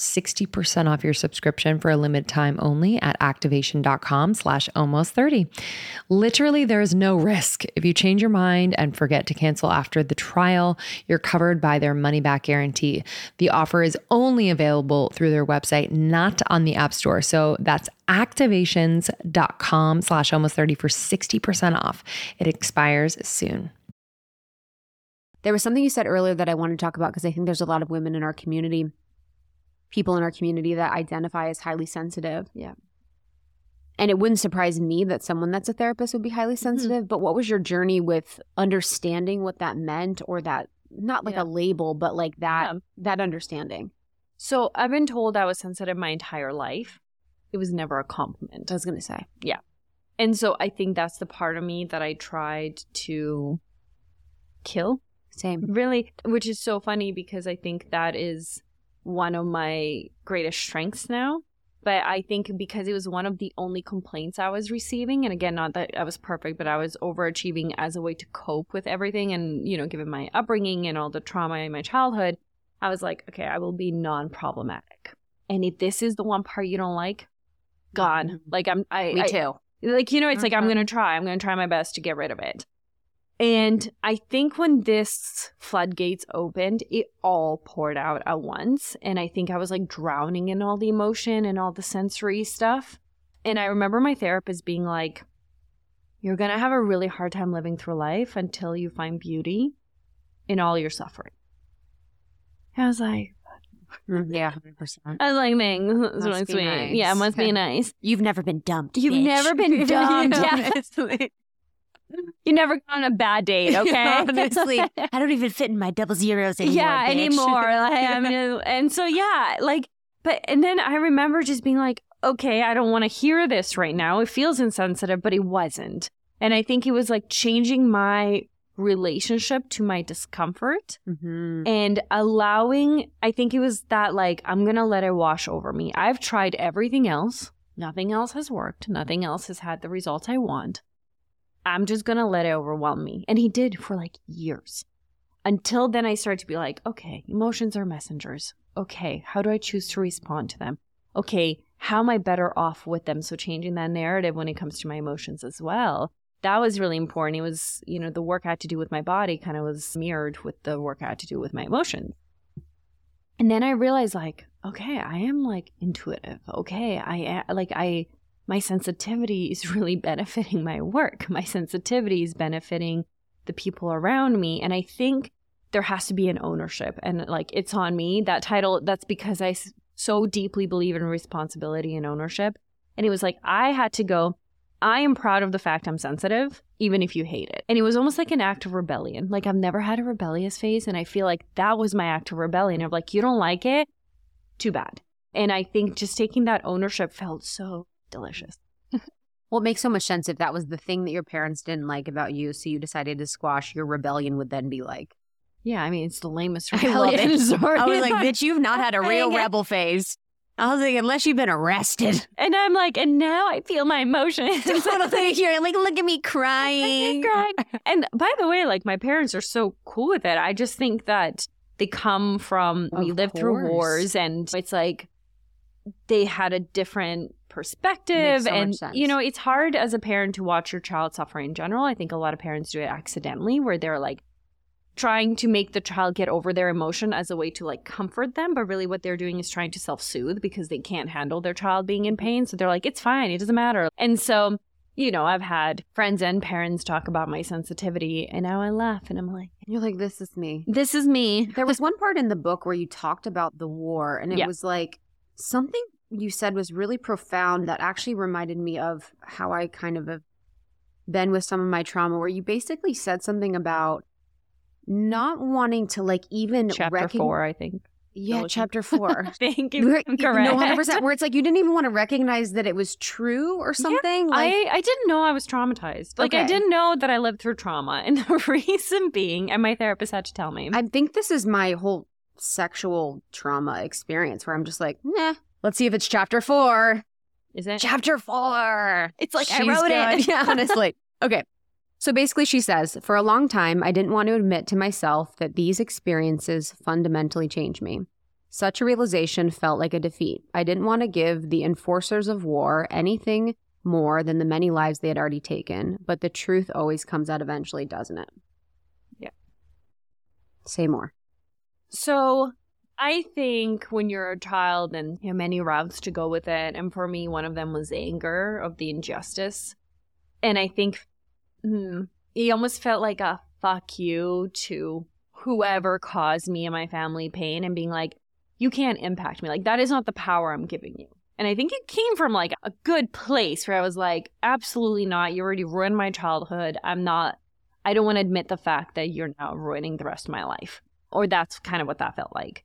sixty percent off your subscription for a limited time only at activation dot com slash almost thirty. Literally, there is no risk. If you change your mind and forget to cancel after the trial, you're covered by their money back guarantee. The offer is only available through their website, not on the App Store. So that's activations dot com slash almost thirty for sixty percent off. It expires soon. There was something you said earlier that I want to talk about because I think there's a lot of women in our community. people in our community that identify as highly sensitive. Yeah. And it wouldn't surprise me that someone that's a therapist would be highly sensitive, mm-hmm. but what was your journey with understanding what that meant, or that, not like yeah. a label, but like that, yeah. that understanding? So I've been told I was sensitive my entire life. It was never a compliment. I was going to say. Yeah. And so I think that's the part of me that I tried to kill. Same. Really, which is so funny because I think that is one of my greatest strengths now. But I think because it was one of the only complaints I was receiving, and again, not that I was perfect, but I was overachieving as a way to cope with everything. And, you know, given my upbringing and all the trauma in my childhood, I was like, okay, I will be non-problematic. And if this is the one part you don't like, gone. Mm-hmm. Like, I'm, I, me I, too. Like, you know, it's mm-hmm. like, I'm going to try, I'm going to try my best to get rid of it. And I think when this floodgates opened, it all poured out at once. And I think I was like drowning in all the emotion and all the sensory stuff. And I remember my therapist being like, you're going to have a really hard time living through life until you find beauty in all your suffering. And I was like, yeah, one hundred percent. I was like, man, that's what I'm saying. Yeah, it must be nice. You've never been dumped. You've bitch. never been dumped. Yeah. You never go on a bad date, okay? Honestly, I don't even fit in my double zeros anymore. Yeah, bitch. anymore. Like, I mean, and so, yeah, like, but, and then I remember just being like, okay, I don't want to hear this right now. It feels insensitive, but it wasn't. And I think it was like changing my relationship to my discomfort mm-hmm. and allowing, I think it was that, like, I'm going to let it wash over me. I've tried everything else. Nothing else has worked. Nothing else has had the results I want. I'm just going to let it overwhelm me. And he did for like years. Until then, I started to be like, okay, emotions are messengers. Okay, how do I choose to respond to them? Okay, how am I better off with them? So changing that narrative when it comes to my emotions as well. That was really important. It was, you know, the work I had to do with my body kind of was mirrored with the work I had to do with my emotions. And then I realized like, okay, I am like intuitive. Okay, I like I... my sensitivity is really benefiting my work. My sensitivity is benefiting the people around me. And I think there has to be an ownership. And like, it's on me, that title, that's because I so deeply believe in responsibility and ownership. And it was like, I had to go, I am proud of the fact I'm sensitive, even if you hate it. And it was almost like an act of rebellion. Like, I've never had a rebellious phase. And I feel like that was my act of rebellion. Of like, you don't like it? Too bad. And I think just taking that ownership felt so delicious. Well, it makes so much sense if that was the thing that your parents didn't like about you, so you decided to squash your rebellion would then be like. Yeah, I mean, it's the lamest rebellion. I, I was like, bitch, you've not had a real rebel phase. I was like, unless you've been arrested. And I'm like, and now I feel my emotions. Totally. You're like, look at me crying. crying. And by the way, like, my parents are so cool with it. I just think that they come from, of we lived course. through wars, and it's like they had a different perspective. So and, you know, it's hard as a parent to watch your child suffer in general. I think a lot of parents do it accidentally, where they're like, trying to make the child get over their emotion as a way to like comfort them, but really what they're doing is trying to self-soothe because they can't handle their child being in pain. So they're like, it's fine, it doesn't matter. And so, you know, I've had friends and parents talk about my sensitivity, and now I laugh and I'm like, you're like, this is me. This is me. There was one part in the book where you talked about the war, and it yeah. was like something you said was really profound that actually reminded me of how I kind of have been with some of my trauma, where you basically said something about not wanting to like even chapter recognize. four, I think. Yeah, chapter four. Thank you. We're, correct. No, one hundred percent. Where it's like you didn't even want to recognize that it was true or something. Yeah, like, I, I didn't know I was traumatized. Like okay. I didn't know that I lived through trauma. And the reason being, and my therapist had to tell me. I think this is my whole sexual trauma experience where I'm just like, nah, let's see if it's chapter four. Is it? Chapter four. It's like She's I wrote good. it. Yeah, honestly. Okay. So basically she says, for a long time, I didn't want to admit to myself that these experiences fundamentally changed me. Such a realization felt like a defeat. I didn't want to give the enforcers of war anything more than the many lives they had already taken, but the truth always comes out eventually, doesn't it? Yeah. Say more. So I think when you're a child, and you have many routes to go with it, and for me, one of them was anger of the injustice. And I think Mm. It almost felt like a fuck you to whoever caused me and my family pain, and being like, you can't impact me. Like, that is not the power I'm giving you. And I think it came from like a good place where I was like, absolutely not. You already ruined my childhood. I'm not, I don't want to admit the fact that you're now ruining the rest of my life. Or that's kind of what that felt like.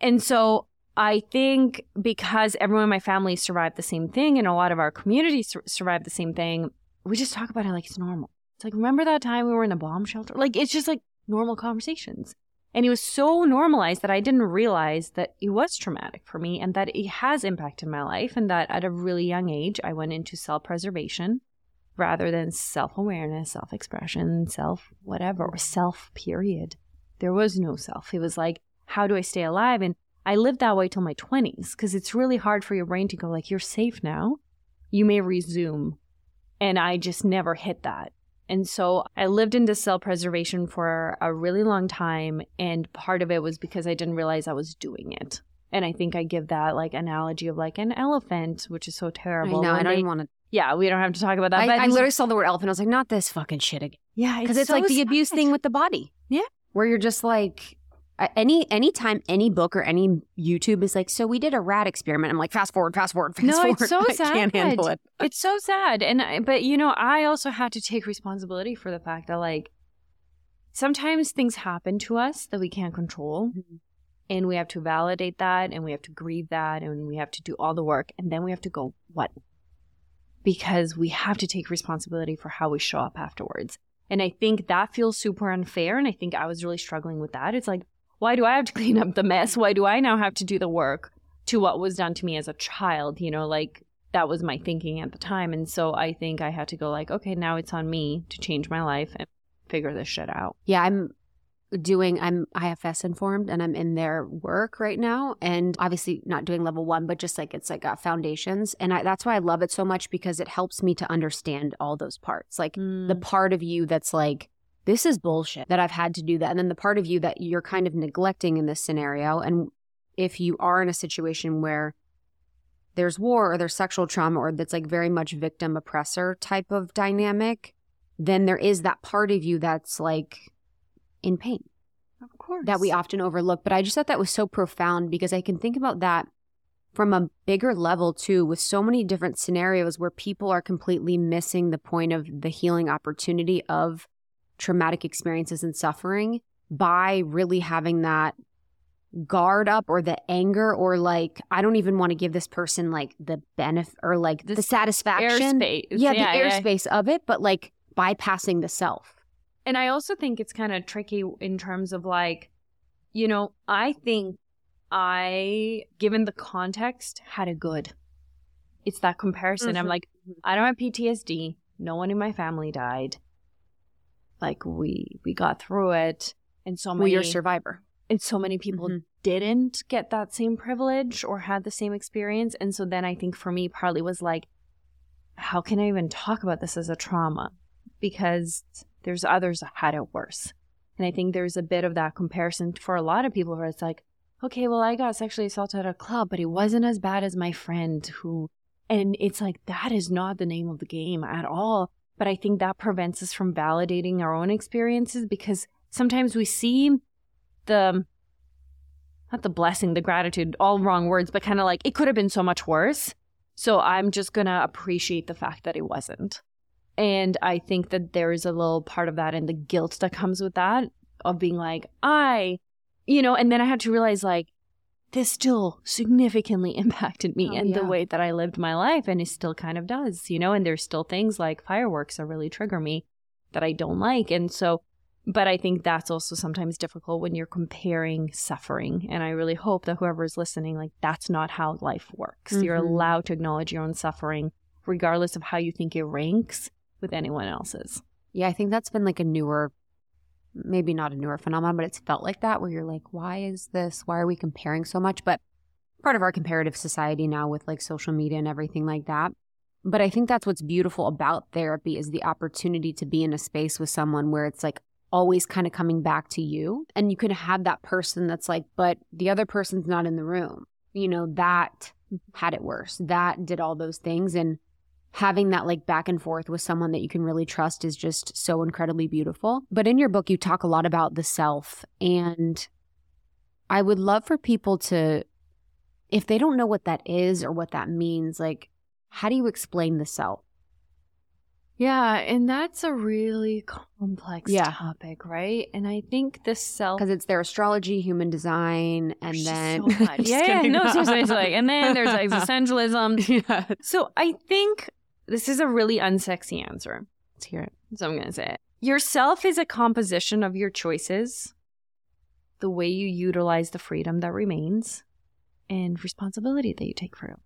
And so I think because everyone in my family survived the same thing, and a lot of our community sur- survived the same thing, we just talk about it like it's normal. It's like, remember that time we were in a bomb shelter? Like, it's just like normal conversations. And it was so normalized that I didn't realize that it was traumatic for me, and that it has impacted my life, and that at a really young age, I went into self-preservation rather than self-awareness, self-expression, self-whatever, or self-period. There was no self. It was like, how do I stay alive? And I lived that way till my twenties, because it's really hard for your brain to go like, you're safe now. You may resume. And I just never hit that. And so I lived into self-preservation for a really long time, and part of it was because I didn't realize I was doing it. And I think I give that like analogy of like an elephant, which is so terrible. I know, I don't even want to. Yeah, we don't have to talk about that. I, but I literally saw the word elephant. I was like, not this fucking shit again. Yeah, because it's, it's so like sad. The abuse thing with the body. Yeah, where you're just like, any any time any book or any YouTube is like, so we did a rat experiment. I'm like, fast forward, fast forward, fast forward. No, it's so sad. I can't handle it. It's so sad. And I, but, you know, I also had to take responsibility for the fact that, like, sometimes things happen to us that we can't control. Mm-hmm. And we have to validate that, and we have to grieve that, and we have to do all the work. And then we have to go, what? Because we have to take responsibility for how we show up afterwards. And I think that feels super unfair. And I think I was really struggling with that. It's like, why do I have to clean up the mess? Why do I now have to do the work to what was done to me as a child? You know, like, that was my thinking at the time. And so I think I had to go like, okay, now it's on me to change my life and figure this shit out. Yeah, I'm doing, I'm I F S informed, and I'm in their work right now. And obviously not doing level one, but just like, it's like uh, foundations. And I, that's why I love it so much, because it helps me to understand all those parts. Like mm. the part of you that's like, this is bullshit that I've had to do that. And then the part of you that you're kind of neglecting in this scenario. And if you are in a situation where there's war or there's sexual trauma, or that's like very much victim oppressor type of dynamic, then there is that part of you that's like in pain. Of course. That we often overlook. But I just thought that was so profound, because I can think about that from a bigger level too, with so many different scenarios where people are completely missing the point of the healing opportunity of traumatic experiences and suffering by really having that guard up or the anger or like, I don't even want to give this person like the benefit or like the, the satisfaction. Airspace. Yeah, yeah, the yeah. airspace of it, but like bypassing the self. And I also think it's kind of tricky in terms of like, you know, I think I, given the context, had a good. It's that comparison. Mm-hmm. I'm like, I don't have P T S D. No one in my family died. Like we we got through it. And so many, we're a survivor. And so many people mm-hmm. didn't get that same privilege or had the same experience. And so then I think for me partly was like, how can I even talk about this as a trauma? Because there's others that had it worse. And I think there's a bit of that comparison for a lot of people where it's like, okay, well, I got sexually assaulted at a club, but it wasn't as bad as my friend who, and it's like, that is not the name of the game at all. But I think that prevents us from validating our own experiences because sometimes we see the, not the blessing, the gratitude, all wrong words, but kind of like, it could have been so much worse. So I'm just going to appreciate the fact that it wasn't. And I think that there is a little part of that and the guilt that comes with that of being like, I, you know, and then I had to realize like, this still significantly impacted me oh, and yeah. the way that I lived my life, and it still kind of does, you know, and there's still things like fireworks that really trigger me that I don't like. And so, but I think that's also sometimes difficult when you're comparing suffering. And I really hope that whoever's listening, like that's not how life works. Mm-hmm. You're allowed to acknowledge your own suffering, regardless of how you think it ranks with anyone else's. Yeah, I think that's been like a newer, maybe not a newer phenomenon, but it's felt like that where you're like, why is this? Why are we comparing so much? But part of our comparative society now with like social media and everything like that. But I think that's what's beautiful about therapy is the opportunity to be in a space with someone where it's like, always kind of coming back to you. And you can have that person that's like, but the other person's not in the room. You know, that had it worse. That did all those things. And having that like back and forth with someone that you can really trust is just so incredibly beautiful. But in your book, you talk a lot about the self. And I would love for people to, if they don't know what that is or what that means, like, how do you explain the self? Yeah, and that's a really complex yeah. topic, right? And I think the self... Because it's their astrology, human design, and There's then... So much. yeah, yeah, no, seriously. It's like, and then there's existentialism. yeah. So I think this is a really unsexy answer. Let's hear it. So I'm going to say it. Your self is a composition of your choices, the way you utilize the freedom that remains, and responsibility that you take for it.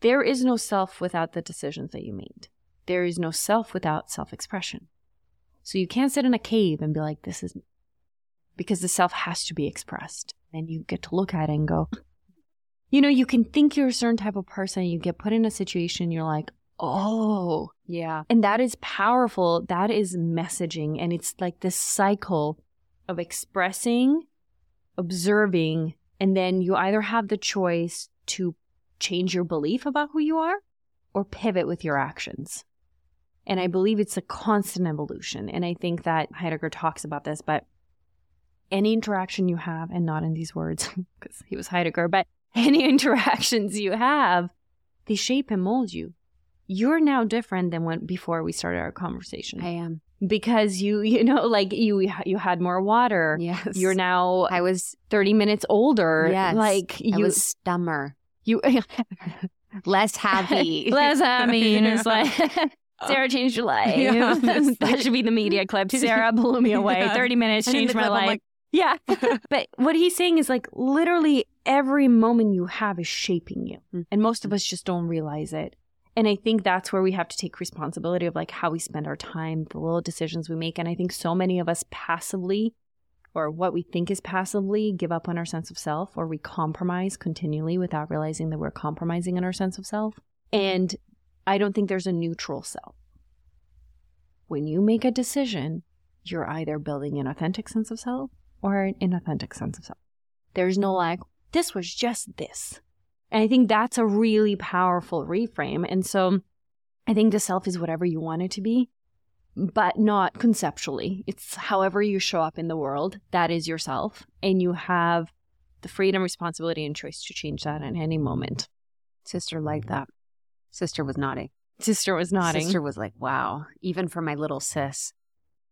There is no self without the decisions that you made. There is no self without self-expression. So you can't sit in a cave and be like, this is me. Because the self has to be expressed. And you get to look at it and go, you know, you can think you're a certain type of person. You get put in a situation, you're like, oh. Yeah. And that is powerful. That is messaging. And it's like this cycle of expressing, observing, and then you either have the choice to change your belief about who you are or pivot with your actions. And I believe it's a constant evolution. And I think that Heidegger talks about this, but any interaction you have, and not in these words, because he was Heidegger, but any interactions you have, they shape and mold you. You're now different than when before we started our conversation. I am. Because you, you know, like you you had more water. Yes. You're now... I was thirty minutes older. Yes. Like you... I was dumber. You... Less happy. Less happy. And it's like, Sarah changed your life. Yeah. That should be the media clip. Sarah blew me away. Yeah. thirty minutes changed my life. Like... Yeah. But what he's saying is like literally every moment you have is shaping you. Mm-hmm. And most of us just don't realize it. And I think that's where we have to take responsibility of like how we spend our time, the little decisions we make. And I think so many of us passively, or what we think is passively, give up on our sense of self, or we compromise continually without realizing that we're compromising on our sense of self. And I don't think there's a neutral self. When you make a decision, you're either building an authentic sense of self or an inauthentic sense of self. There's no like, this was just this. And I think that's a really powerful reframe. And so I think the self is whatever you want it to be. But not conceptually. It's however you show up in the world, that is yourself. And you have the freedom, responsibility, and choice to change that at any moment. Sister liked that. Sister was nodding. Sister was nodding. Sister was like, wow, even for my little sis,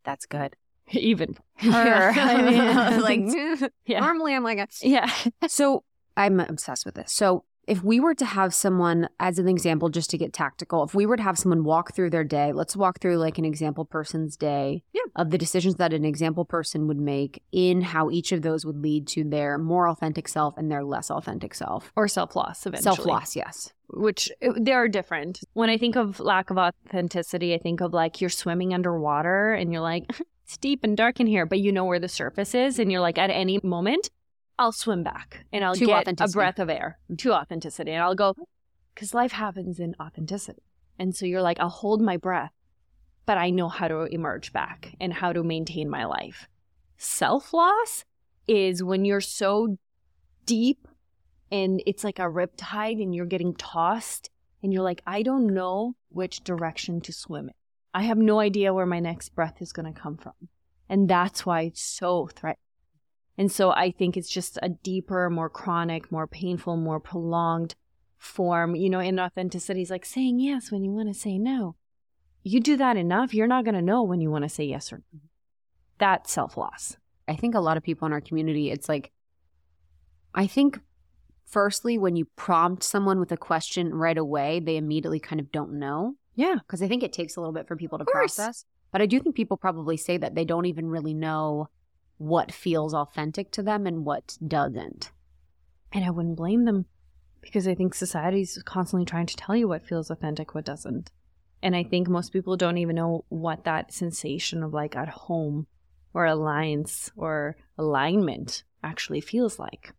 that's good. even her. Yeah. I mean, like, yeah. Normally I'm like, a... yeah. So I'm obsessed with this. So if we were to have someone, as an example, just to get tactical, if we were to have someone walk through their day, let's walk through like an example person's day yeah. of the decisions that an example person would make in how each of those would lead to their more authentic self and their less authentic self. Or self-loss eventually. Self-loss, yes. Which they are different. When I think of lack of authenticity, I think of like you're swimming underwater and you're like, it's deep and dark in here, but you know where the surface is and you're like at any moment, I'll swim back and I'll to get a breath of air to authenticity. And I'll go, because life happens in authenticity. And so you're like, I'll hold my breath, but I know how to emerge back and how to maintain my life. Self-loss is when you're so deep and it's like a riptide and you're getting tossed and you're like, I don't know which direction to swim in. I have no idea where my next breath is going to come from. And that's why it's so threatening. And so I think it's just a deeper, more chronic, more painful, more prolonged form. You know, inauthenticity is like saying yes when you want to say no. You do that enough, you're not going to know when you want to say yes or no. That's self-loss. I think a lot of people in our community, it's like, I think firstly, when you prompt someone with a question right away, they immediately kind of don't know. Yeah. Because I think it takes a little bit for people to process. But I do think people probably say that they don't even really know what feels authentic to them and what doesn't. And I wouldn't blame them, because I think society's constantly trying to tell you what feels authentic, what doesn't. And I think most people don't even know what that sensation of like at home or alliance or alignment actually feels like.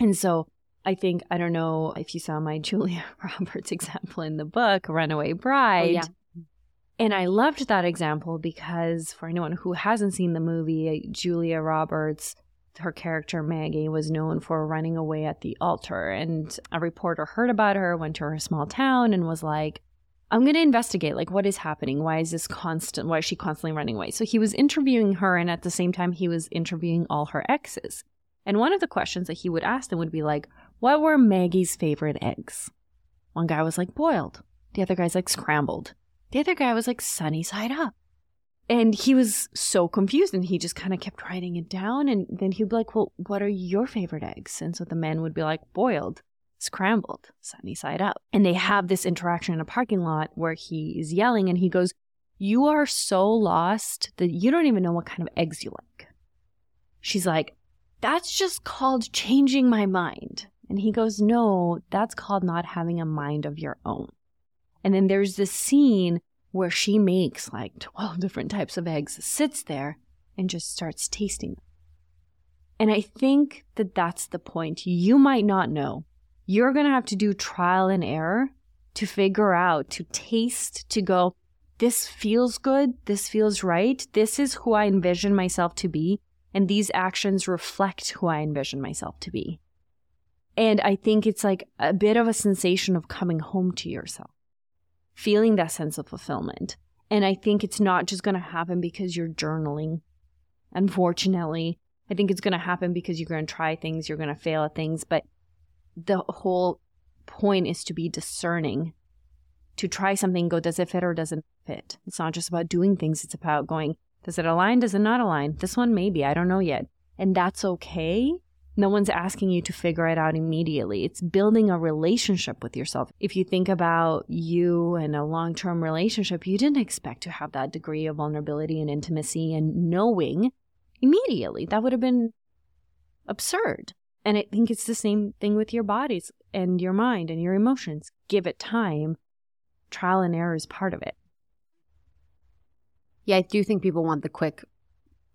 And so I think, I don't know if you saw my Julia Roberts example in the book, Runaway Bride. Oh, yeah. And I loved that example because for anyone who hasn't seen the movie, Julia Roberts, her character Maggie, was known for running away at the altar. And a reporter heard about her, went to her small town and was like, I'm going to investigate, like, what is happening? Why is this constant? Why is she constantly running away? So he was interviewing her, and at the same time, he was interviewing all her exes. And one of the questions that he would ask them would be like, what were Maggie's favorite eggs? One guy was like, boiled. The other guy's like, scrambled. The other guy was like sunny side up. And he was so confused and he just kind of kept writing it down. And then he'd be like, well, what are your favorite eggs? And so the men would be like, boiled, scrambled, sunny side up. And they have this interaction in a parking lot where he is yelling and he goes, you are so lost that you don't even know what kind of eggs you like. She's like, that's just called changing my mind. And he goes, no, that's called not having a mind of your own. And then there's this scene where she makes like twelve different types of eggs, sits there and just starts tasting them. And I think that that's the point. You might not know. You're going to have to do trial and error to figure out, to taste, to go, this feels good. This feels right. This is who I envision myself to be. And these actions reflect who I envision myself to be. And I think it's like a bit of a sensation of coming home to yourself. Feeling that sense of fulfillment. And I think it's not just going to happen because you're journaling. Unfortunately, I think it's going to happen because you're going to try things, you're going to fail at things. But the whole point is to be discerning, to try something, go, does it fit or doesn't fit? It's not just about doing things. It's about going, does it align? Does it not align? This one, maybe. I don't know yet. And that's okay. No one's asking you to figure it out immediately. It's building a relationship with yourself. If you think about you and a long-term relationship, you didn't expect to have that degree of vulnerability and intimacy and knowing immediately. That would have been absurd. And I think it's the same thing with your bodies and your mind and your emotions. Give it time. Trial and error is part of it. Yeah, I do think people want the quick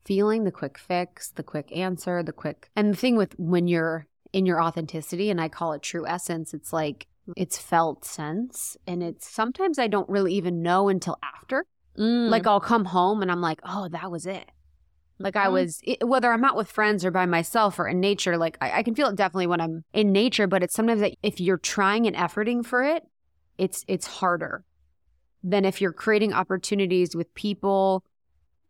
feeling, the quick fix, the quick answer, the quick... And the thing with when you're in your authenticity, and I call it true essence, it's like it's felt sense. And it's sometimes I don't really even know until after. Mm. Like I'll come home and I'm like, oh, that was it. Like I mm. was, it, whether I'm out with friends or by myself or in nature, like I, I can feel it definitely when I'm in nature, but it's sometimes that if you're trying and efforting for it, it's it's harder than if you're creating opportunities with people,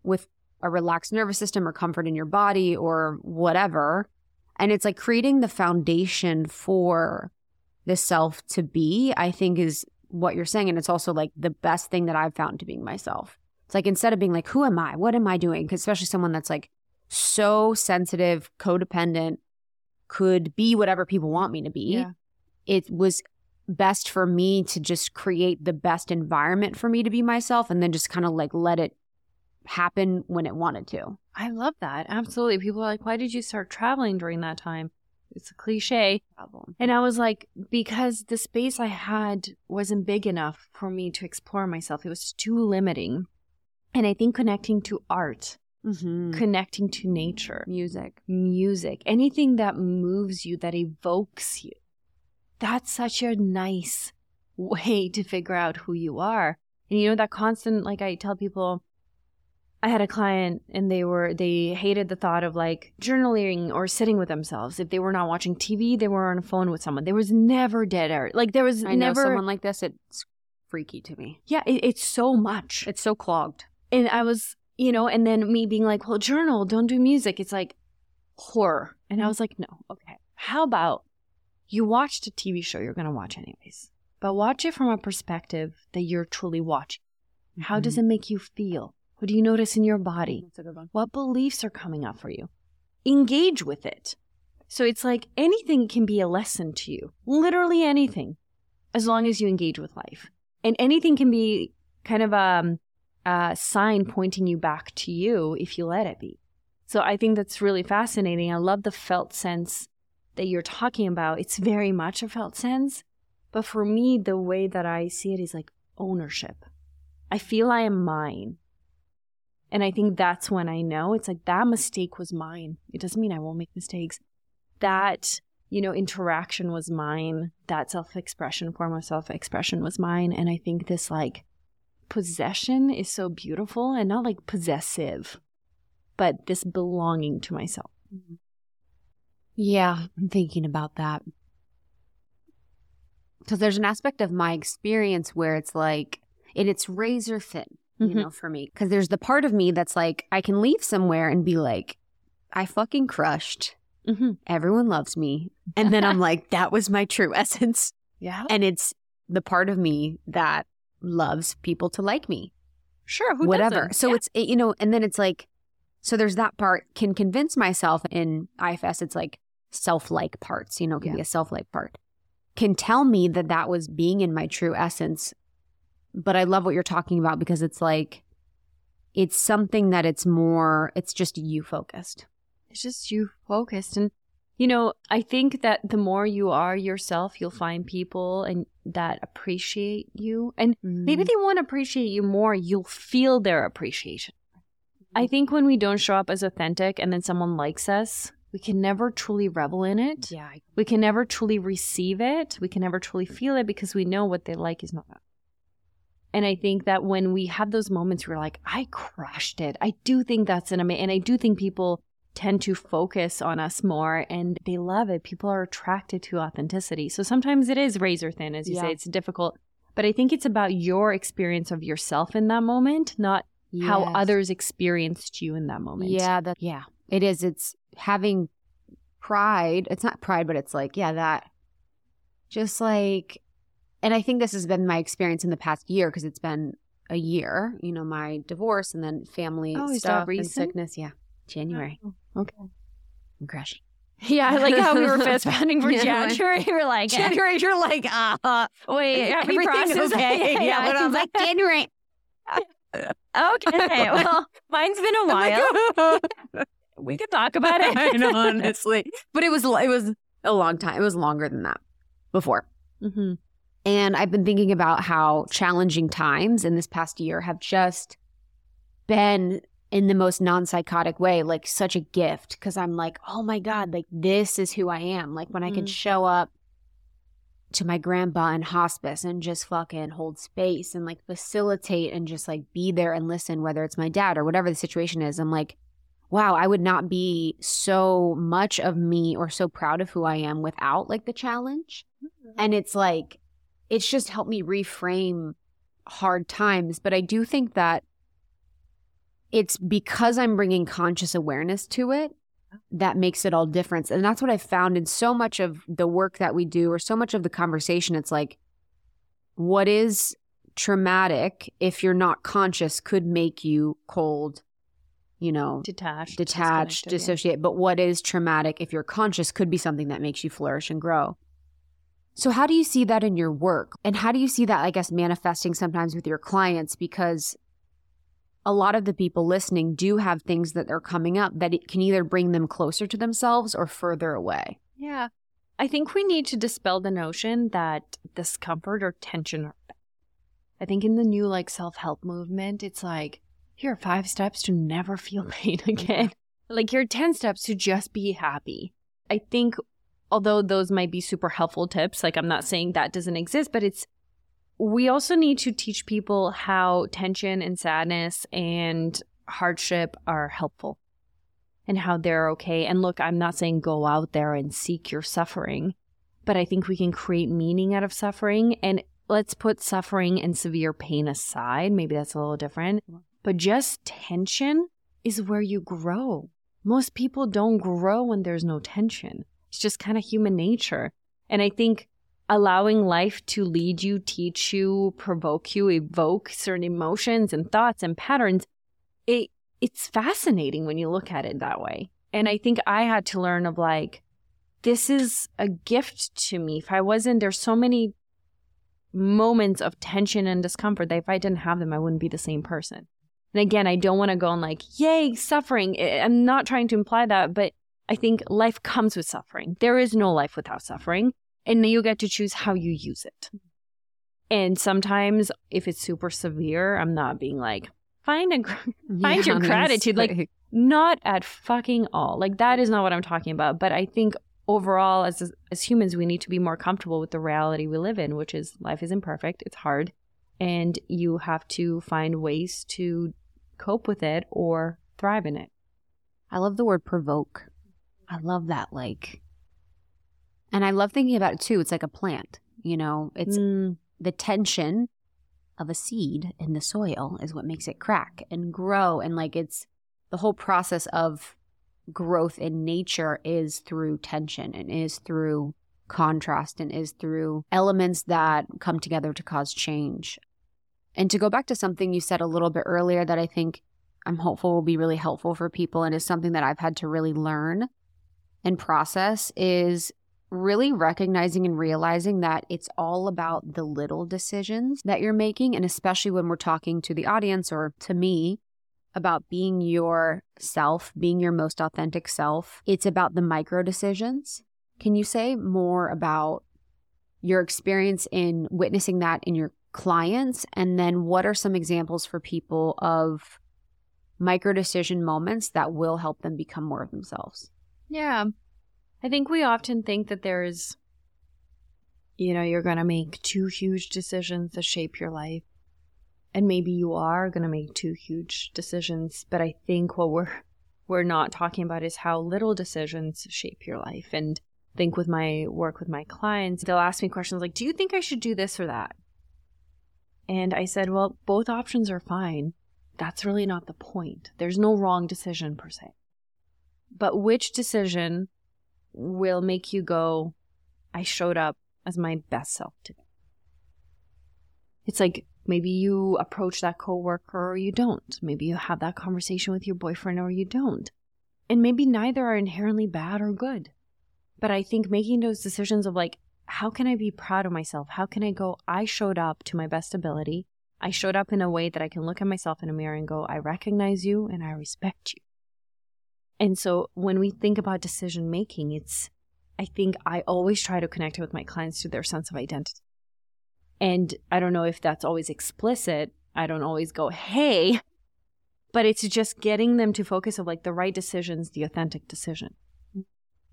with a relaxed nervous system or comfort in your body or whatever. And it's like creating the foundation for the self to be, I think, is what you're saying. And it's also like the best thing that I've found to being myself It's like, instead of being like, who am I? What am I doing? Because especially someone that's like so sensitive, codependent, could be whatever people want me to be. Yeah. It was best for me to just create the best environment for me to be myself and then just kind of like let it happen when it wanted to. I love that. Absolutely. People are like, why did you start traveling during that time? It's a cliche. Problem. And I was like, because the space I had wasn't big enough for me to explore myself. It was too limiting. And I think connecting to art, mm-hmm. connecting to nature, music, music, anything that moves you, that evokes you, that's such a nice way to figure out who you are. And you know, that constant, like I tell people, I had a client and they were, they hated the thought of like journaling or sitting with themselves. If they were not watching T V, they were on a phone with someone. There was never dead air. Like there was I never. I know someone like this, it's freaky to me. Yeah, it, it's so much. It's so clogged. And I was, you know, and then me being like, well, journal, don't do music. It's like horror. And I was like, no, okay. How about you watch the T V show you're going to watch anyways, but watch it from a perspective that you're truly watching. Mm-hmm. How does it make you feel? What do you notice in your body? That's a good one. What beliefs are coming up for you? Engage with it. So it's like anything can be a lesson to you. Literally anything. As long as you engage with life. And anything can be kind of um, a sign pointing you back to you if you let it be. So I think that's really fascinating. I love the felt sense that you're talking about. It's very much a felt sense. But for me, the way that I see it is like ownership. I feel I am mine. And I think that's when I know it's like that mistake was mine. It doesn't mean I won't make mistakes. That, you know, interaction was mine. That self-expression, form of self-expression was mine. And I think this like possession is so beautiful and not like possessive, but this belonging to myself. Yeah, I'm thinking about that. Because there's an aspect of my experience where it's like, and it's razor thin. You know, for me, because there's the part of me that's like, I can leave somewhere and be like, I fucking crushed. Mm-hmm. Everyone loves me. And then I'm like, that was my true essence. Yeah. And it's the part of me that loves people to like me. Sure. Who Whatever. Doesn't? So yeah. it's, it, you know, and then it's like, so there's that part can convince myself in I F S, it's like self-like parts, you know, can yeah. be a self-like part, can tell me that that was being in my true essence. But I love what you're talking about because it's like, it's something that it's more, it's just you focused. It's just you focused. And, you know, I think that the more you are yourself, you'll find people and that appreciate you. And mm. maybe they won't appreciate you more. You'll feel their appreciation. I think when we don't show up as authentic and then someone likes us, we can never truly revel in it. Yeah. We can never truly receive it. We can never truly feel it because we know what they like is not that. And I think that when we have those moments where we're like, I crushed it. I do think that's an amazing, and I do think people tend to focus on us more and they love it. People are attracted to authenticity. So sometimes it is razor thin, as you yeah. say, it's difficult. But I think it's about your experience of yourself in that moment, not yes. how others experienced you in that moment. Yeah, that, yeah, it is. It's having pride. It's not pride, but it's like, yeah, that just like... And I think this has been my experience in the past year because it's been a year, you know, my divorce and then family oh, stuff and sickness. Yeah. January. Oh, okay. I'm crashing. Yeah. I like how we were fist pounding for yeah, January. You're like, January, you're like, uh, uh wait, everything's okay. Yeah. yeah, yeah. But I was like, January. Okay. Well, mine's been a while. We could talk about it. I know, honestly. But it was, it was a long time. It was longer than that before. Mm-hmm. And I've been thinking about how challenging times in this past year have just been in the most non-psychotic way, like such a gift. Because I'm like, oh my God, like this is who I am. Like when I can mm-hmm. show up to my grandpa in hospice and just fucking hold space and like facilitate and just like be there and listen, whether it's my dad or whatever the situation is. I'm like, wow, I would not be so much of me or so proud of who I am without like the challenge. Mm-hmm. And it's like, it's just helped me reframe hard times. But I do think that it's because I'm bringing conscious awareness to it that makes it all different. And that's what I found in so much of the work that we do or so much of the conversation. It's like, what is traumatic, if you're not conscious, could make you cold, you know, detached, detached, dissociate. Yeah. But what is traumatic, if you're conscious, could be something that makes you flourish and grow. So how do you see that in your work? And how do you see that, I guess, manifesting sometimes with your clients? Because a lot of the people listening do have things that are coming up that it can either bring them closer to themselves or further away. Yeah. I think we need to dispel the notion that discomfort or tension are bad. I think in the new like self-help movement, it's like, here are five steps to never feel pain again. Like, here are ten steps to just be happy. I think, although those might be super helpful tips, like I'm not saying that doesn't exist, but it's, we also need to teach people how tension and sadness and hardship are helpful and how they're okay. And look, I'm not saying go out there and seek your suffering, but I think we can create meaning out of suffering. And let's put suffering and severe pain aside. Maybe that's a little different, but just tension is where you grow. Most people don't grow when there's no tension. It's just kind of human nature. And I think allowing life to lead you, teach you, provoke you, evoke certain emotions and thoughts and patterns, it it's fascinating when you look at it that way. And I think I had to learn of like, this is a gift to me. If I wasn't, there's so many moments of tension and discomfort that if I didn't have them, I wouldn't be the same person. And again, I don't want to go and like, yay, suffering. I'm not trying to imply that, but I think life comes with suffering. There is no life without suffering. And you get to choose how you use it. And sometimes if it's super severe, I'm not being like, find a find yeah, your honestly. gratitude. Like, not at fucking all. Like, that is not what I'm talking about. But I think overall, as as humans, we need to be more comfortable with the reality we live in, which is life is imperfect. It's hard. And you have to find ways to cope with it or thrive in it. I love the word provoke. I love that, like... And I love thinking about it, too. It's like a plant, you know. It's mm. the tension of a seed in the soil is what makes it crack and grow. And, like, it's the whole process of growth in nature is through tension and is through contrast and is through elements that come together to cause change. And to go back to something you said a little bit earlier that I think I'm hopeful will be really helpful for people and is something that I've had to really learn and process is – really recognizing and realizing that it's all about the little decisions that you're making, and especially when we're talking to the audience or to me about being yourself, being your most authentic self, it's about the micro decisions. Can you say more about your experience in witnessing that in your clients? And then what are some examples for people of micro decision moments that will help them become more of themselves? Yeah. I think we often think that there is, you know, you're going to make two huge decisions that shape your life. And maybe you are going to make two huge decisions. But I think what we're we're not talking about is how little decisions shape your life. And I think with my work with my clients, they'll ask me questions like, do you think I should do this or that? And I said, well, both options are fine. That's really not the point. There's no wrong decision per se. But which decision will make you go, I showed up as my best self today? It's like, maybe you approach that coworker or you don't. Maybe you have that conversation with your boyfriend or you don't. And maybe neither are inherently bad or good. But I think making those decisions of like, how can I be proud of myself? How can I go, I showed up to my best ability. I showed up in a way that I can look at myself in a mirror and go, I recognize you and I respect you. And so when we think about decision making, it's, I think I always try to connect it with my clients to their sense of identity. And I don't know if that's always explicit. I don't always go, hey, but it's just getting them to focus on like the right decisions, the authentic decision.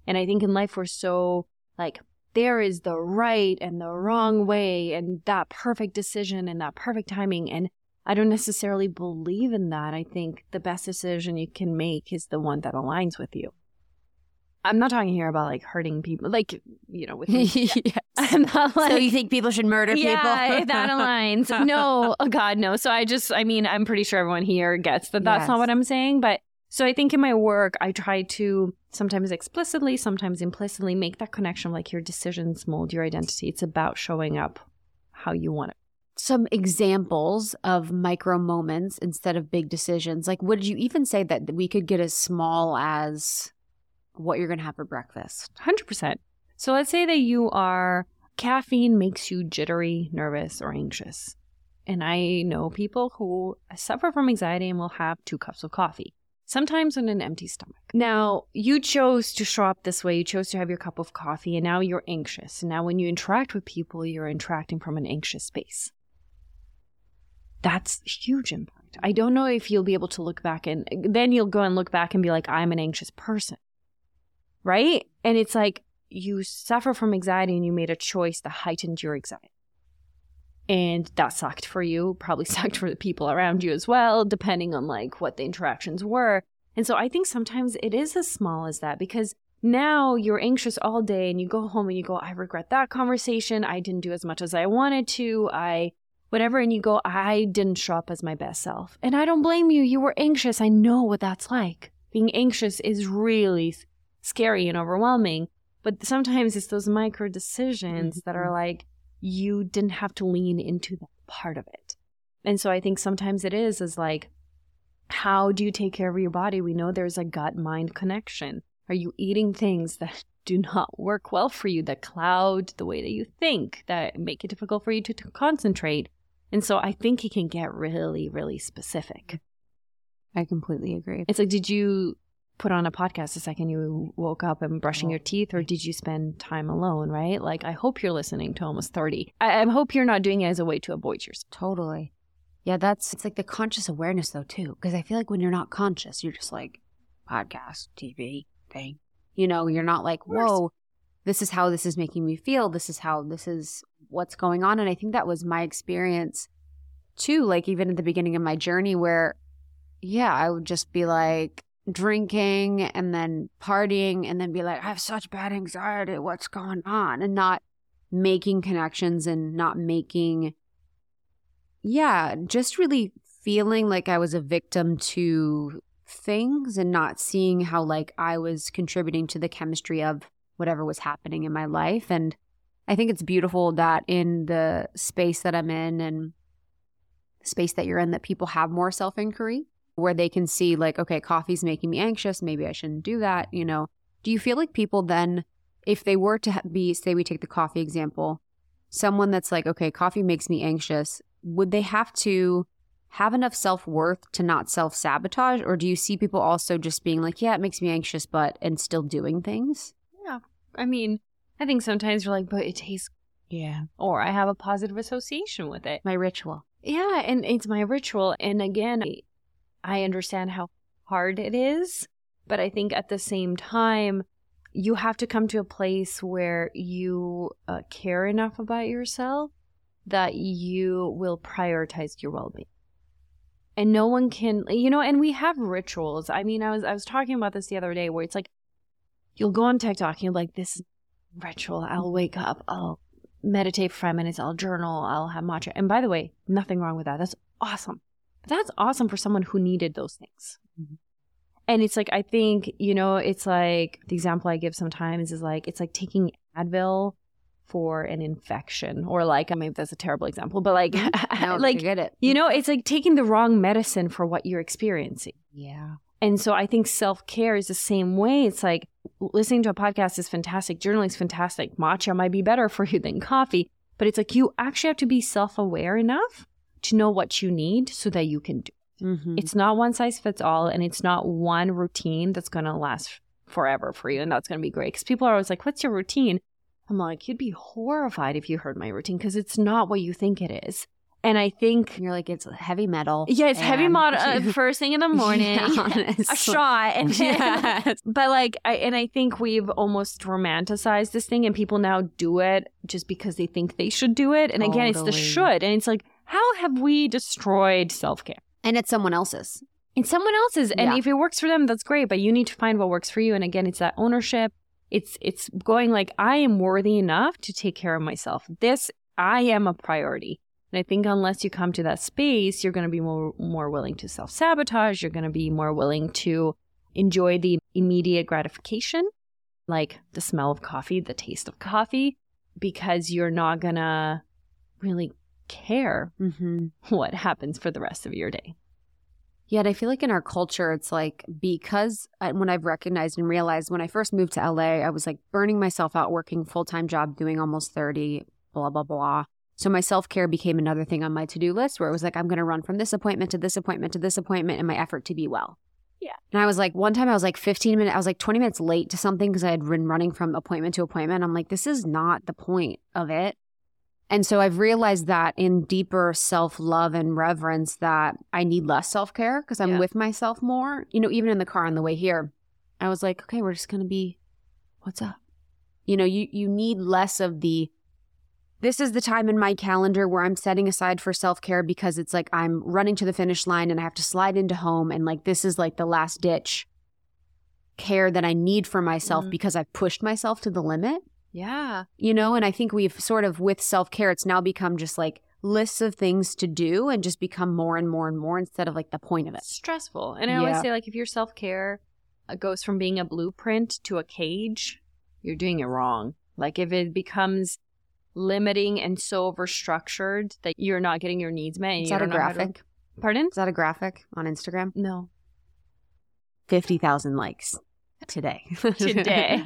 And I think in life, we're so like, there is the right and the wrong way and that perfect decision and that perfect timing. And I don't necessarily believe in that. I think the best decision you can make is the one that aligns with you. I'm not talking here about like hurting people, like, you know, with me. Yes. I'm not like, so you think people should murder yeah, people? Yeah, that aligns. No, oh God, no. So I just, I mean, I'm pretty sure everyone here gets that that's yes. not what I'm saying. But so I think in my work, I try to sometimes explicitly, sometimes implicitly make that connection, like your decisions mold your identity. It's about showing up how you want it. some examples of micro moments instead of big decisions? Like, would you even say that we could get as small as what you're going to have for breakfast? one hundred percent. So let's say that you are, caffeine makes you jittery, nervous, or anxious. And I know people who suffer from anxiety and will have two cups of coffee, sometimes on an empty stomach. Now, you chose to show up this way. You chose to have your cup of coffee, and now you're anxious. And now when you interact with people, you're interacting from an anxious space. That's huge impact. I don't know if you'll be able to look back, and then you'll go and look back and be like, I'm an anxious person, right? And it's like, you suffer from anxiety and you made a choice that heightened your anxiety. And that sucked for you, probably sucked for the people around you as well, depending on like what the interactions were. And so I think sometimes it is as small as that, because now you're anxious all day and you go home and you go, I regret that conversation. I didn't do as much as I wanted to. I whatever. And you go, I didn't show up as my best self. And I don't blame you. You were anxious. I know what that's like. Being anxious is really scary and overwhelming. But sometimes it's those micro decisions that are like, you didn't have to lean into that part of it. And so I think sometimes it is, is like, how do you take care of your body? We know there's a gut-mind connection. Are you eating things that do not work well for you, that cloud the way that you think, that make it difficult for you to, to concentrate? And so I think it can get really, really specific. I completely agree. It's like, did you put on a podcast the second you woke up and brushing your teeth, or did you spend time alone, right? Like, I hope you're listening to Almost thirty. I, I hope you're not doing it as a way to avoid yourself. Totally. Yeah, that's, it's like the conscious awareness though too, because I feel like when you're not conscious, you're just like, podcast, T V, thing. You know, you're not like, whoa, this is how this is making me feel. This is how, this is what's going on. And I think that was my experience too, like even at the beginning of my journey where, yeah, I would just be like, drinking and then partying and then be like, I have such bad anxiety, what's going on? And not making connections and not making, yeah, just really feeling like I was a victim to things and not seeing how like I was contributing to the chemistry of whatever was happening in my life. And I think it's beautiful that in the space that I'm in and the space that you're in, that people have more self-inquiry, where they can see like, okay, coffee's making me anxious. Maybe I shouldn't do that, you know. Do you feel like people then, if they were to be, say we take the coffee example, someone that's like, okay, coffee makes me anxious, would they have to have enough self-worth to not self-sabotage? Or do you see people also just being like, yeah, it makes me anxious, but, and still doing things? Yeah. I mean, I think sometimes you're like, but it tastes, yeah. Or I have a positive association with it. My ritual. Yeah, and it's my ritual. And again, I, I understand how hard it is, but I think at the same time, you have to come to a place where you uh, care enough about yourself that you will prioritize your well-being. And no one can, you know, and we have rituals. I mean, I was I was talking about this the other day where it's like, you'll go on TikTok and you're like, this is a ritual. I'll wake up, I'll meditate for five minutes, I'll journal, I'll have matcha. And by the way, nothing wrong with that. That's awesome. That's awesome for someone who needed those things. Mm-hmm. And it's like, I think, you know, it's like the example I give sometimes is like, it's like taking Advil for an infection, or like, I mean, that's a terrible example, but like, no, like, forget it. You know, it's like taking the wrong medicine for what you're experiencing. Yeah. And so I think self-care is the same way. It's like listening to a podcast is fantastic. Journaling is fantastic. Matcha might be better for you than coffee, but it's like, you actually have to be self-aware enough to know what you need so that you can do it. Mm-hmm. It's not one size fits all, and it's not one routine that's going to last forever for you, and that's going to be great. Because people are always like, what's your routine? I'm like, you'd be horrified if you heard my routine, because it's not what you think it is. And I think... you're like, it's heavy metal. Yeah, it's heavy metal uh, first thing in the morning. Yeah, a shot. And then, yes. But like, I, and I think we've almost romanticized this thing, and people now do it just because they think they should do it. And totally. Again, it's the should. And it's like, how have we destroyed self-care? And it's someone else's. It's someone else's. And yeah. If it works for them, that's great. But you need to find what works for you. And again, it's that ownership. It's it's going like, I am worthy enough to take care of myself. This, I am a priority. And I think unless you come to that space, you're going to be more, more willing to self-sabotage. You're going to be more willing to enjoy the immediate gratification, like the smell of coffee, the taste of coffee, because you're not going to really care mm-hmm. what happens for the rest of your day. Yet I feel like in our culture, it's like, because I, when I've recognized and realized when I first moved to L A, I was like burning myself out, working full-time job, doing almost thirty, blah, blah, blah. So my self-care became another thing on my to-do list where it was like, I'm going to run from this appointment to this appointment to this appointment in my effort to be well. Yeah. And I was like, one time I was like fifteen minutes, I was like twenty minutes late to something because I had been running from appointment to appointment. I'm like, this is not the point of it. And so I've realized that in deeper self-love and reverence that I need less self-care because I'm yeah. with myself more. You know, even in the car on the way here, I was like, okay, we're just going to be, what's up? You know, you, you need less of the, this is the time in my calendar where I'm setting aside for self-care because it's like I'm running to the finish line and I have to slide into home. And like, this is like the last ditch care that I need for myself mm-hmm. because I've pushed myself to the limit. Yeah. You know, and I think we've sort of with self-care, it's now become just like lists of things to do and just become more and more and more instead of like the point of it. Stressful. And I yeah. always say like if your self-care goes from being a blueprint to a cage, you're doing it wrong. Like if it becomes limiting and so over-structured that you're not getting your needs met. And is that a graphic? To... Pardon? Is that a graphic on Instagram? No. fifty thousand likes today. Today.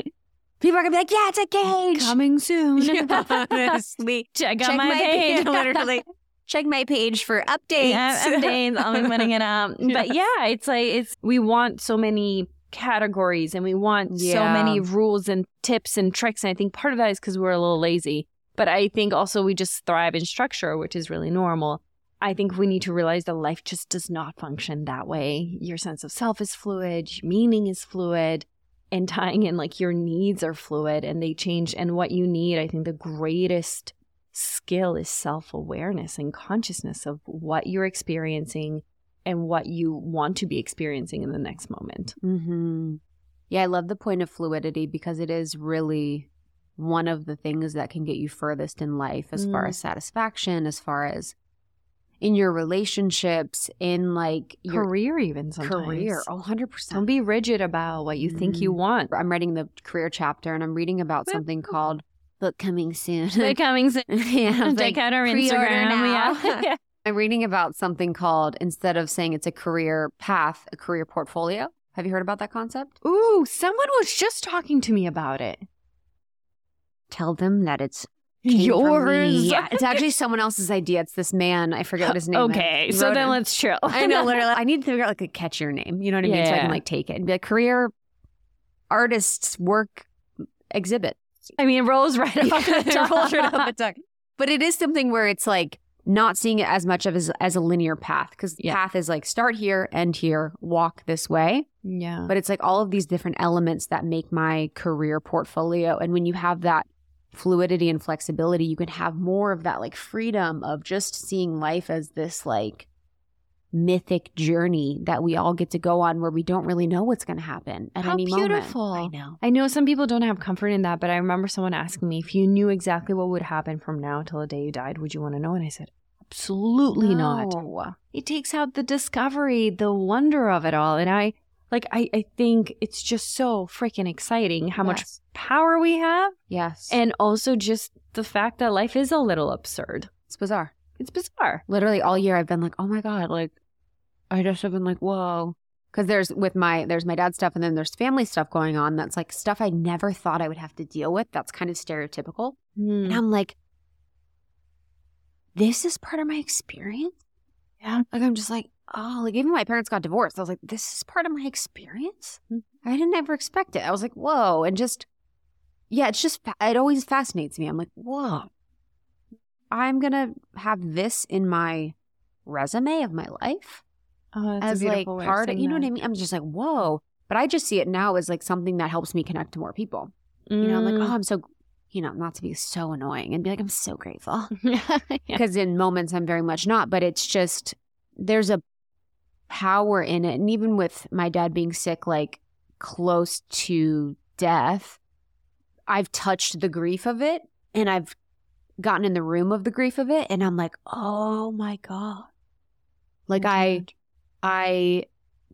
People are going to be like, yeah, it's a cage. Coming soon. Honestly. Check, Check out my, my page. page. Literally. Check my page for updates. Yeah, updates. I'm putting it up. Yeah. But yeah, it's like it's we want so many categories and we want yeah. so many rules and tips and tricks. And I think part of that is because we're a little lazy. But I think also we just thrive in structure, which is really normal. I think we need to realize that life just does not function that way. Your sense of self is fluid. Meaning is fluid. And tying in like your needs are fluid and they change and what you need. I think the greatest skill is self-awareness and consciousness of what you're experiencing and what you want to be experiencing in the next moment. Mm-hmm. Yeah, I love the point of fluidity because it is really one of the things that can get you furthest in life as mm. far as satisfaction, as far as in your relationships, in like your career, even sometimes. Career, oh, one hundred percent. Don't be rigid about what you mm-hmm. think you want. I'm writing the career chapter and I'm reading about something called Book Coming Soon. Book Coming Soon. Yeah. Check out our Instagram now. Yeah. I'm reading about something called, instead of saying it's a career path, a career portfolio. Have you heard about that concept? Ooh, someone was just talking to me about it. Tell them that it's yours. Yeah, it's actually someone else's idea. It's this man. I forget what his name okay, is. Okay, so then it. Let's chill. I know, literally. I need to figure out like a catchier name. You know what I mean? Yeah. So I can like take it and be like career artist's work exhibit. I mean, it rolls right off the tongue. Rolls right off the tongue. But it is something where it's like not seeing it as much of as, as a linear path because yeah. path is like start here, end here, walk this way. Yeah. But it's like all of these different elements that make my career portfolio. And when you have that fluidity and flexibility, you can have more of that like freedom of just seeing life as this like mythic journey that we all get to go on where we don't really know what's going to happen at How any beautiful. moment. I know. I know some people don't have comfort in that, but I remember someone asking me, if you knew exactly what would happen from now till the day you died, would you want to know? And I said, absolutely no. not. It takes out the discovery, the wonder of it all. And I Like, I, I think it's just so freaking exciting how yes. much power we have. Yes. And also just the fact that life is a little absurd. It's bizarre. It's bizarre. Literally all year I've been like, oh, my God. Like, I just have been like, whoa. Because there's with my there's my dad's stuff and then there's family stuff going on. That's like stuff I never thought I would have to deal with. That's kind of stereotypical. Mm. And I'm like, this is part of my experience? Yeah. Like, I'm just like. Oh, like even my parents got divorced. I was like, this is part of my experience? I didn't ever expect it. I was like, whoa. And just, yeah, it's just, it always fascinates me. I'm like, whoa, I'm going to have this in my resume of my life oh, that's as like part of, you know what I mean? I'm just like, whoa. But I just see it now as like something that helps me connect to more people. Mm. You know, I'm like, oh, I'm so, you know, not to be so annoying and be like, I'm so grateful. Because yeah. in moments I'm very much not, but it's just, there's a power in it. And even with my dad being sick, like close to death, I've touched the grief of it and I've gotten in the room of the grief of it. And I'm like, oh my God. Like I, I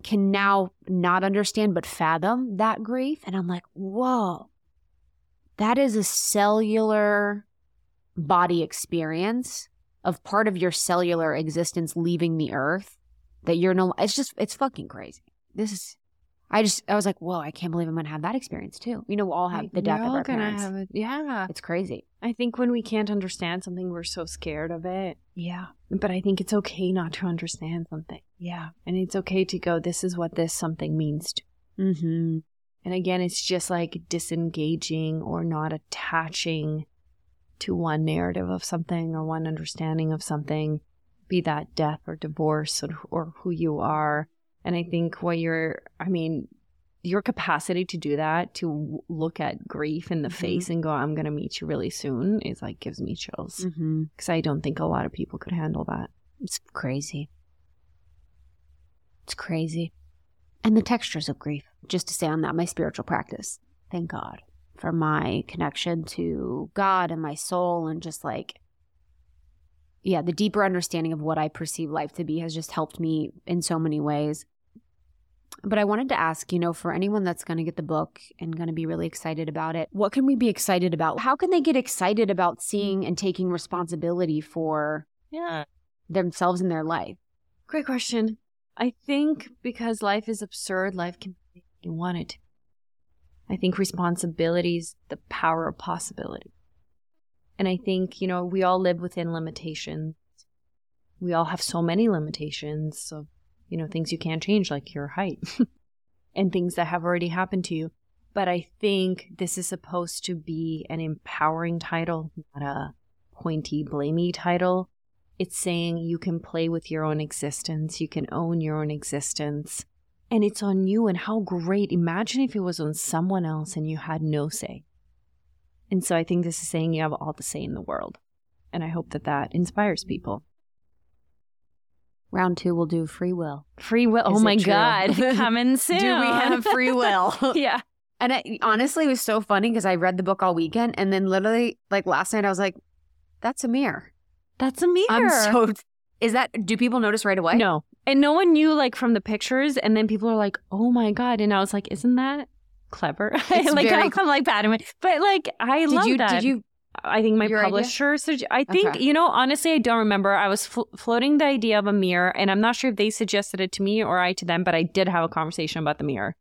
can now not understand, but fathom that grief. And I'm like, whoa, that is a cellular body experience of part of your cellular existence leaving the earth that you're no, it's just, it's fucking crazy. This is, I just, I was like, whoa, I can't believe I'm going to have that experience too. You know, we'll all have the death we're of our parents. Have a, yeah. It's crazy. I think when we can't understand something, we're so scared of it. Yeah. But I think it's okay not to understand something. Yeah. And it's okay to go, this is what this something means to. Mm-hmm. And again, it's just like disengaging or not attaching to one narrative of something or one understanding of something, be that death or divorce or, or who you are. And I think what you're, I mean, your capacity to do that, to look at grief in the mm-hmm. face and go, I'm going to meet you really soon, is like, gives me chills. Because mm-hmm. I don't think a lot of people could handle that. It's crazy. It's crazy. And the textures of grief, just to say on that, my spiritual practice. Thank God for my connection to God and my soul, and just like, yeah, the deeper understanding of what I perceive life to be has just helped me in so many ways. But I wanted to ask, you know, for anyone that's going to get the book and going to be really excited about it, what can we be excited about? How can they get excited about seeing and taking responsibility for yeah. themselves in their life? Great question. I think because life is absurd, life can be what you want it to. I think responsibility is the power of possibility. And I think, you know, we all live within limitations. We all have so many limitations of, you know, things you can't change, like your height and things that have already happened to you. But I think this is supposed to be an empowering title, not a pointy, blamey title. It's saying you can play with your own existence. You can own your own existence. And it's on you. And how great. Imagine if it was on someone else and you had no say. And so I think this is saying you have all the say in the world. And I hope that that inspires people. Round two, we'll do free will. Free will. Is oh, my true? God. Coming soon. Do we have free will? Yeah. And I, honestly, it was so funny because I read the book all weekend. And then literally, like last night, I was like, that's a mirror. That's a mirror. I'm so... Is that... Do people notice right away? No. And no one knew, like, from the pictures. And then people are like, oh, my God. And I was like, isn't that clever? It's like, very... I kind of like Batman. But, like, I did love you, that. Did you... I think my publisher... Sug- I think, okay. you know, honestly, I don't remember. I was fl- floating the idea of a mirror. And I'm not sure if they suggested it to me or I to them. But I did have a conversation about the mirror.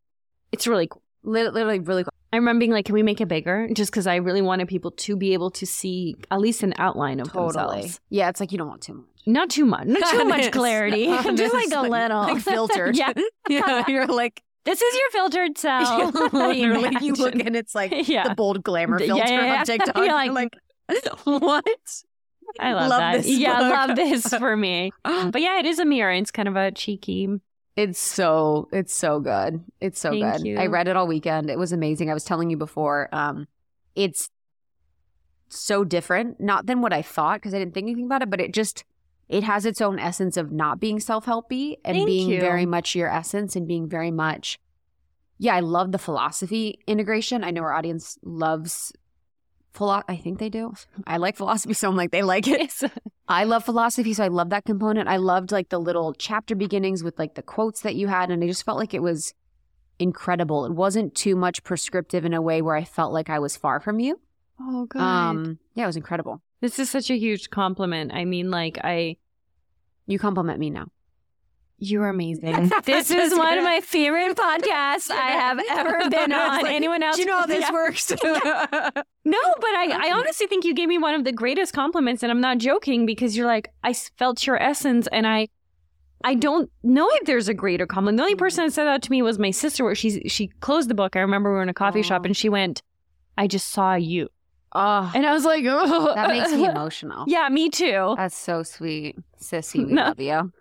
It's really cool. Literally really cool. I remember being like, can we make it bigger? Just because I really wanted people to be able to see at least an outline of totally. Themselves. Yeah, it's like you don't want too much. Not too much. Not too much clarity. Just like a like, little. Like filtered. Yeah. Yeah. You're like. This is your filtered self. Literally, you look and it's like yeah. the bold glamour filter yeah, yeah, yeah. on TikTok. You're like, like what? I love, love that. This yeah, I love this for me. But yeah, it is a mirror. It's kind of a cheeky. It's so, it's so good. It's so Thank good. You. I read it all weekend. It was amazing. I was telling you before, um, it's so different, not than what I thought because I didn't think anything about it, but it just, it has its own essence of not being self-helpy and Thank being you. Very much your essence and being very much, yeah, I love the philosophy integration. I know our audience loves philo- I think they do. I like philosophy, so I'm like, they like it. Yes. I love philosophy, so I love that component. I loved like the little chapter beginnings with like the quotes that you had, and I just felt like it was incredible. It wasn't too much prescriptive in a way where I felt like I was far from you. Oh, good. Um, yeah, it was incredible. This is such a huge compliment. I mean, like I... You compliment me now. You're amazing. This is one of my favorite podcasts I have ever been on. Like, anyone else? Do you know how this yeah. works? No, but I, I honestly think you gave me one of the greatest compliments, and I'm not joking, because you're like, I felt your essence, and I I don't know if there's a greater compliment. The only person that said that to me was my sister, where she, she closed the book. I remember we were in a coffee oh. shop, and she went, I just saw you. Oh, and I was like, oh. That makes me emotional. Yeah, me too. That's so sweet. Sissy, we no. love you.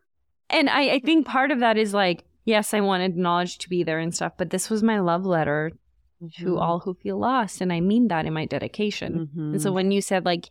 And I, I think part of that is like, yes, I wanted knowledge to be there and stuff, but this was my love letter mm-hmm. to all who feel lost. And I mean that in my dedication. Mm-hmm. And so when you said like,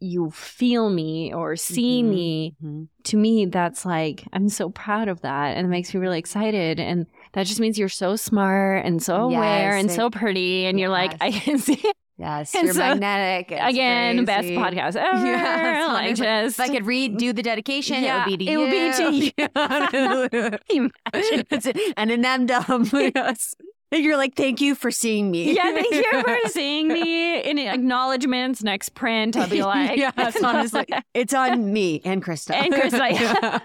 you feel me or see mm-hmm. me, mm-hmm. to me, that's like, I'm so proud of that. And it makes me really excited. And that just means you're so smart and so yes, aware and it, so pretty. And yes. you're like, I can see it. Yes, and you're so, magnetic. It's again, crazy. Best podcast ever. Yeah, like just, if I could redo the dedication, yeah, it would be to it you. It would be to you. Imagine. It's an addendum. Yes. You're like, thank you for seeing me. Yeah, thank you for seeing me. In acknowledgements, next print, I'll be like, yeah, it's honestly, it's on me and Krista. And Krista, yeah.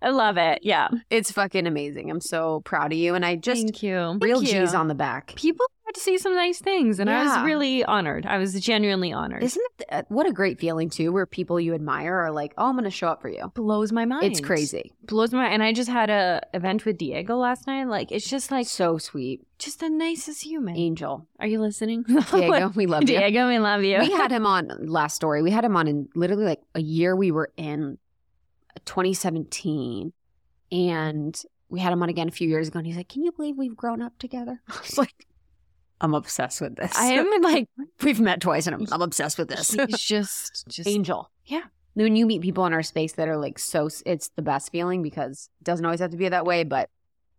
I love it. Yeah. It's fucking amazing. I'm so proud of you. And I just, thank you. Real thank G's you. On the back. People got to see some nice things. And yeah. I was really honored. I was genuinely honored. Isn't it, what a great feeling too, where people you admire are like, oh, I'm going to show up for you. Blows my mind. It's crazy. Blows my mind. And I just had a event with Diego last night. Like, it's just like. So sweet. Just the nicest human. Angel. Are you listening? Diego, we love you. Diego, we love you. We had him on last story. We had him on in literally like a year we were in. twenty seventeen, and we had him on again a few years ago, and he's like, can you believe we've grown up together? I was like, I'm obsessed with this. I am like, we've met twice and I'm, I'm obsessed with this. It's just, just Angel. Yeah. When you meet people in our space that are like, so it's the best feeling, because it doesn't always have to be that way, but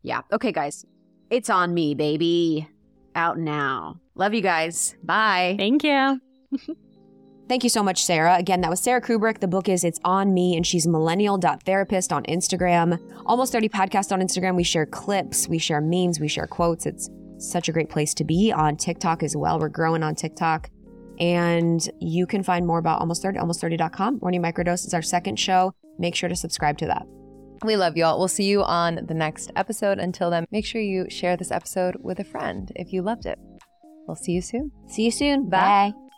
yeah. Okay, guys, it's on me, baby. Out now. Love you guys. Bye. Thank you. Thank you so much, Sara. Again, that was Sara Kuburic. The book is It's On Me, and she's millennial dot therapist on Instagram. Almost thirty Podcast on Instagram. We share clips, we share memes, we share quotes. It's such a great place to be. On TikTok as well. We're growing on TikTok. And you can find more about Almost thirty, almost thirty dot com. Morning Microdose is our second show. Make sure to subscribe to that. We love y'all. We'll see you on the next episode. Until then, make sure you share this episode with a friend if you loved it. We'll see you soon. See you soon. Bye. Bye.